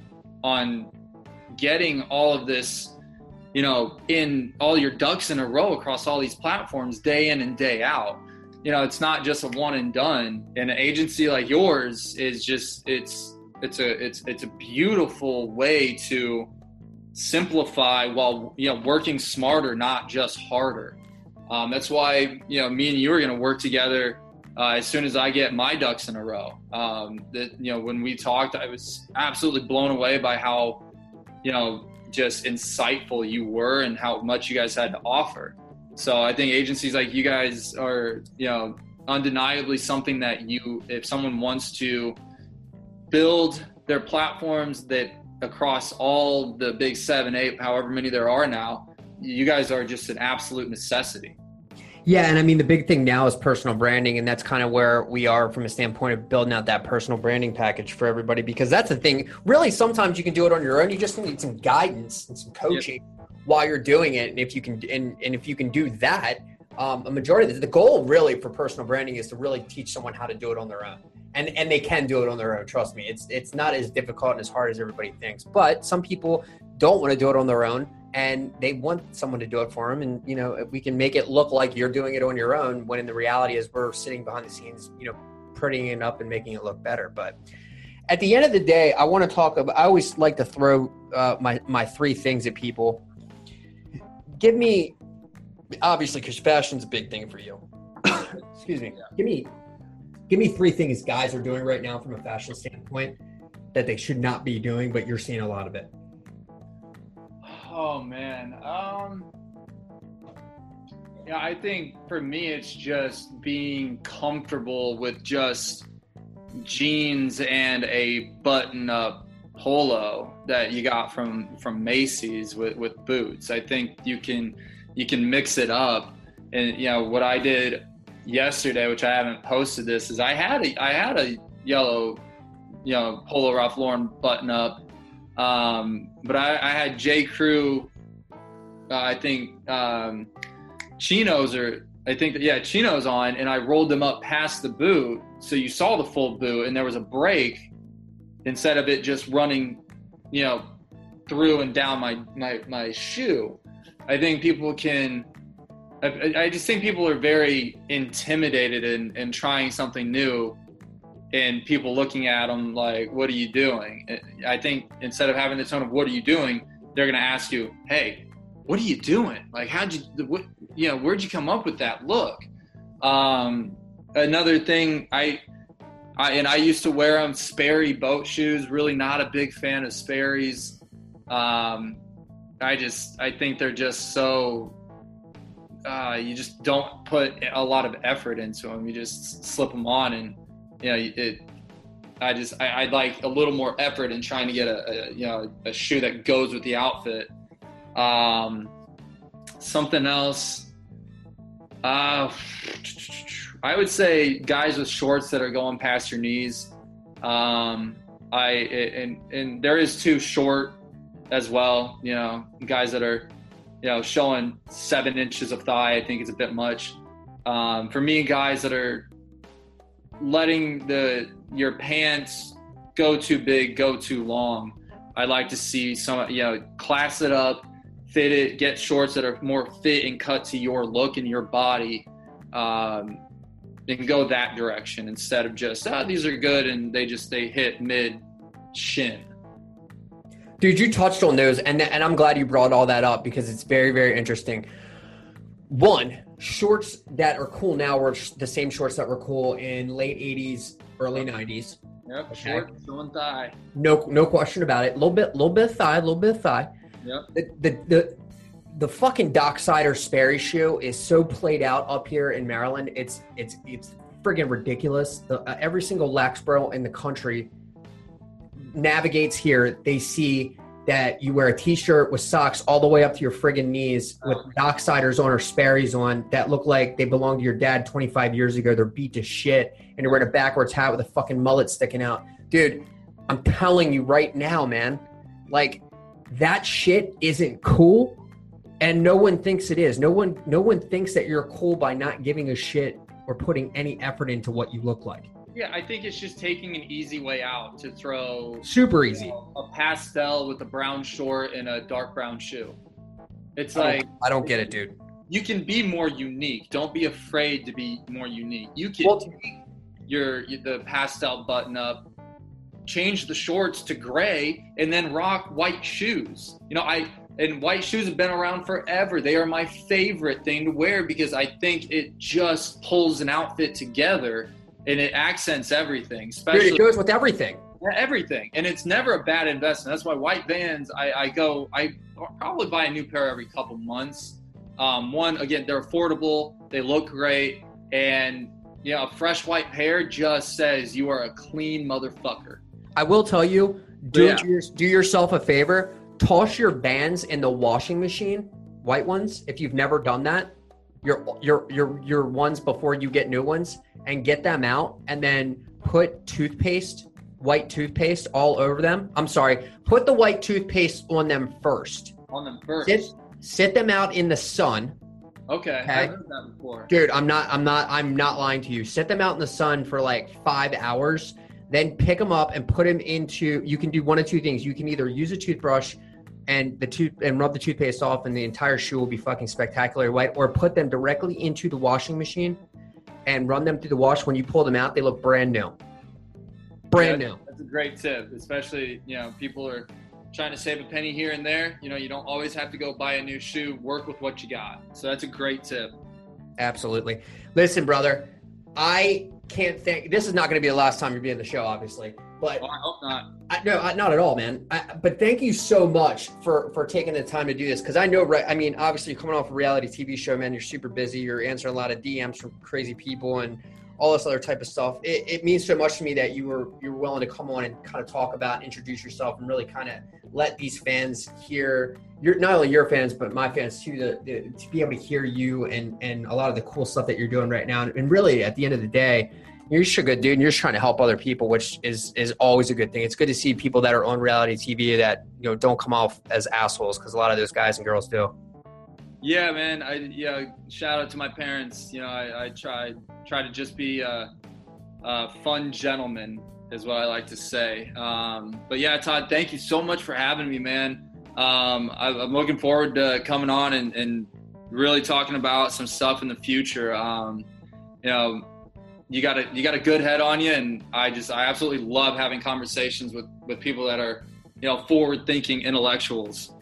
on getting all of this, you know, in all your ducks in a row across all these platforms day in and day out. You know, it's not just a one and done. And an agency like yours is just, it's, it's a, it's, it's a beautiful way to simplify while, you know, working smarter, not just harder. Um, that's why, you know, me and you are going to work together uh, as soon as I get my ducks in a row. Um, that, you know, when we talked, I was absolutely blown away by how, you know, just insightful you were and how much you guys had to offer. So I think agencies like you guys are, you know, undeniably something that you, if someone wants to build their platforms that across all the big seven, eight, however many there are now, you guys are just an absolute necessity. Yeah. And I mean, the big thing now is personal branding. And that's kind of where we are from a standpoint of building out that personal branding package for everybody, because that's the thing. Really, sometimes you can do it on your own. You just need some guidance and some coaching yep. while you're doing it. And if you can, and, and if you can do that, um, a majority of this, the goal really for personal branding is to really teach someone how to do it on their own. And and they can do it on their own. Trust me, it's it's not as difficult and as hard as everybody thinks, but some people don't want to do it on their own. And they want someone to do it for them. And, you know, we can make it look like you're doing it on your own, when in the reality is we're sitting behind the scenes, you know, prettying it up and making it look better. But at the end of the day, I want to talk about, I always like to throw uh, my, my three things at people. Give me, obviously, because fashion's a big thing for you. Excuse me. Give me, give me three things guys are doing right now from a fashion standpoint that they should not be doing, but you're seeing a lot of it. Oh man, um, yeah, I think for me, it's just being comfortable with just jeans and a button-up polo that you got from, from Macy's with, with boots. I think you can, you can mix it up. And, you know, what I did yesterday, which I haven't posted this, is I had a, I had a yellow, you know, Polo Ralph Lauren button-up. Um, but I, I had J. Crew, uh, I think, um, chinos or I think that, yeah, chinos on, and I rolled them up past the boot. So you saw the full boot, and there was a break instead of it just running, you know, through and down my, my, my shoe. I think people can, I, I just think people are very intimidated in, in trying something new. And people looking at them like, what are you doing? I think instead of having the tone of what are you doing, they're going to ask you, hey, what are you doing? Like, how'd you, what, you know, where'd you come up with that look? Um, another thing I, I, and I used to wear them, Sperry boat shoes, really not a big fan of Sperry's. Um, I just, I think they're just so, uh, you just don't put a lot of effort into them. You just slip them on and, you know, it, I just, I, I'd like a little more effort in trying to get a, a, you know, a shoe that goes with the outfit. Um, something else, uh, I would say guys with shorts that are going past your knees. Um, I, and, and there is too short as well, you know, guys that are, you know, showing seven inches of thigh, I think it's a bit much. Um, for me, guys that are letting the your pants go too big, go too long. I like to see some, you know, class it up, fit it, get shorts that are more fit and cut to your look and your body. um, and go that direction instead of just, ah, oh, these are good, and they just, they hit mid shin. Dude, you touched on those, and and I'm glad you brought all that up because it's very, very interesting. One, shorts that are cool now were the same shorts that were cool in late eighties, early nineties. Yep, okay. Shorts, one thigh. No, no question about it. Little bit, little bit of thigh, little bit of thigh. Yep. The the the, the fucking Docksider Sperry shoe is so played out up here in Maryland. It's it's it's friggin' ridiculous. The, uh, every single Laxboro in the country navigates here, they see that you wear a t-shirt with socks all the way up to your friggin' knees with Docksiders on or Sperry's on that look like they belong to your dad twenty-five years ago. They're beat to shit, and you're wearing a backwards hat with a fucking mullet sticking out. Dude, I'm telling you right now, man, like that shit isn't cool, and no one thinks it is. No one, no one thinks that you're cool by not giving a shit or putting any effort into what you look like. Yeah, I think it's just taking an easy way out to throw super easy, you know, a pastel with a brown short and a dark brown shoe. It's I like I don't get it, dude. You can be more unique. Don't be afraid to be more unique. You can well, your the pastel button up, change the shorts to gray, and then rock white shoes. You know, I and white shoes have been around forever. They are my favorite thing to wear because I think it just pulls an outfit together. And it accents everything, especially. Dude, it goes with everything. Yeah, everything. And it's never a bad investment. That's why white Vans, I, I go, I probably buy a new pair every couple months. Um, one, again, they're affordable, they look great. And, you know, a fresh white pair just says you are a clean motherfucker. I will tell you, do, yeah. your, do yourself a favor, toss your Vans in the washing machine, white ones, if you've never done that. Your, your your your ones before you get new ones, and get them out, and then put toothpaste, white toothpaste all over them. I'm sorry, put the white toothpaste on them first. On them first. Sit, sit them out in the sun. Okay, okay, I've heard that before. Dude, I'm not I'm not I'm not lying to you. Sit them out in the sun for like five hours, then pick them up and put them into. You can do one of two things. You can either use a toothbrush and the tooth and rub the toothpaste off, and the entire shoe will be fucking spectacular white, or put them directly into the washing machine and run them through the wash. When you pull them out, they look brand new. Brand yeah, new. That's a great tip, especially, you know, people are trying to save a penny here and there. You know, you don't always have to go buy a new shoe, work with what you got. So that's a great tip. Absolutely. Listen, brother, I can't think, this is not going to be the last time you'll be on the show, obviously. But well, I hope not. I, no, I, not at all, man. I, but thank you so much for, for taking the time to do this. Because I know, right? I mean, obviously, coming off a reality T V show, man, you're super busy. You're answering a lot of D Ms from crazy people and all this other type of stuff. It, it means so much to me that you were you were willing to come on and kind of talk about, introduce yourself, and really kind of let these fans hear. You're not only your fans, but my fans too. The, the, to be able to hear you and and a lot of the cool stuff that you're doing right now. And really, at the end of the day, you're such a good dude, and you're just trying to help other people, which is is always a good thing. It's good to see people that are on reality T V that, you know, don't come off as assholes, because a lot of those guys and girls do. Yeah, man. I yeah. Shout out to my parents. You know, I, I try try to just be a, a fun gentleman, is what I like to say. Um, but yeah, Todd, thank you so much for having me, man. Um, I, I'm looking forward to coming on and, and really talking about some stuff in the future. Um, you know. You got a you got a good head on you, and I just I absolutely love having conversations with, with people that are, you know, forward thinking intellectuals.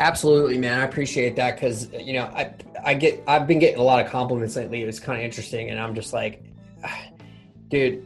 Absolutely, man. I appreciate that, because, you know, I I get I've been getting a lot of compliments lately. It was kind of interesting, and I'm just like, dude,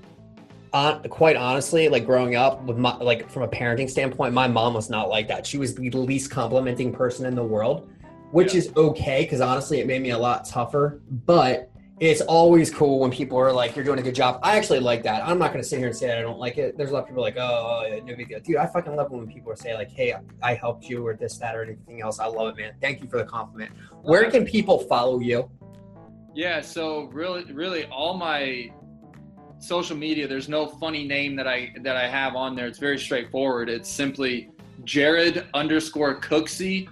on, quite honestly, like growing up with my, like from a parenting standpoint, my mom was not like that. She was the least complimenting person in the world, which yeah. is okay, because honestly, it made me a lot tougher, but. It's always cool when people are like, you're doing a good job. I actually like that. I'm not going to sit here and say that I don't like it. There's a lot of people like, oh, no big deal. Dude, I fucking love it when people say like, hey, I helped you or this, that, or anything else. I love it, man. Thank you for the compliment. Where can people follow you? Yeah, so really, really all my social media, there's no funny name that I that I have on there. It's very straightforward. It's simply Jared underscore Cooksey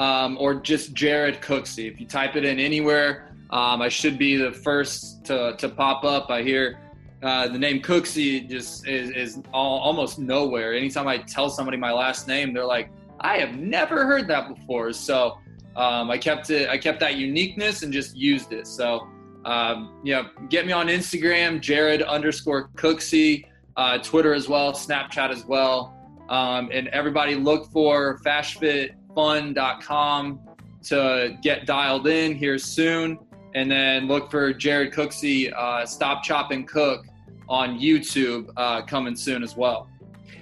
um, or just Jared Cooksey. If you type it in anywhere, Um, I should be the first to, to pop up. I hear uh, the name Cooksey just is, is all, almost nowhere. Anytime I tell somebody my last name, they're like, I have never heard that before. So um, I kept it. I kept that uniqueness and just used it. So Um, you know, get me on Instagram, Jared underscore Cooksey, uh, Twitter as well, Snapchat as well. Um, and everybody look for Fash Fit Fun dot com to get dialed in here soon. And then look for Jared Cooksey, uh, Stop, Chop, and Cook on YouTube uh, coming soon as well.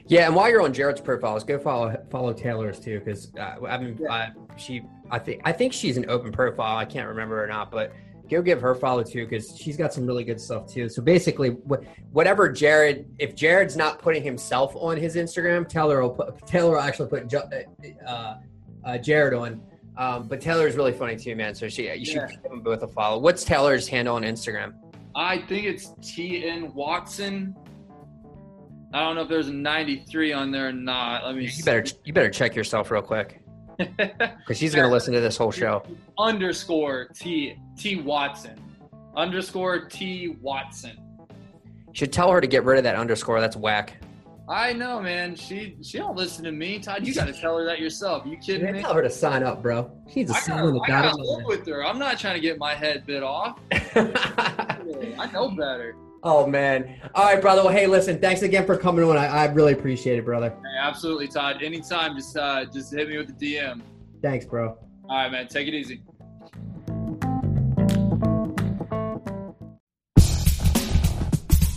Yeah, and while you're on Jared's profiles, go follow follow Taylor's too, because uh, I mean, yeah. uh, she I think I think she's an open profile. I can't remember or not, but go give her follow too, because she's got some really good stuff too. So basically, wh- whatever Jared, if Jared's not putting himself on his Instagram, Taylor will put, Taylor will actually put uh, uh, Jared on. Um, but Taylor's really funny too, man. So she you should yeah. give them both a follow. What's Taylor's handle on Instagram? I think it's T N Watson. I don't know if there's a ninety-three on there or not. Let me. You see. better you better check yourself real quick, because she's gonna listen to this whole show. Underscore T T Watson. Underscore T Watson. Should tell her to get rid of that underscore. That's whack. I know, man. She she don't listen to me, Todd. You got to tell her that yourself. You kidding me? Tell her to sign up, bro. She's a sign up. I got to live with her. I'm not trying to get my head bit off. I know better. Oh, man. All right, brother. Well, hey, listen, thanks again for coming on. I, I really appreciate it, brother. Hey, absolutely, Todd. Anytime, just uh, just hit me with the D M. Thanks, bro. All right, man. Take it easy.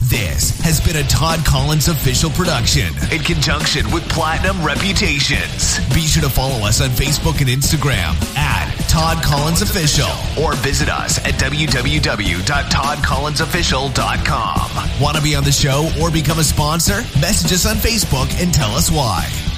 This has been a Todd Collins official production in conjunction with Platinum Reputations. Be sure to follow us on Facebook and Instagram at Todd Collins Official, or visit us at w w w dot todd collins official dot com. Want to be on the show or become a sponsor? Message us on Facebook and tell us why.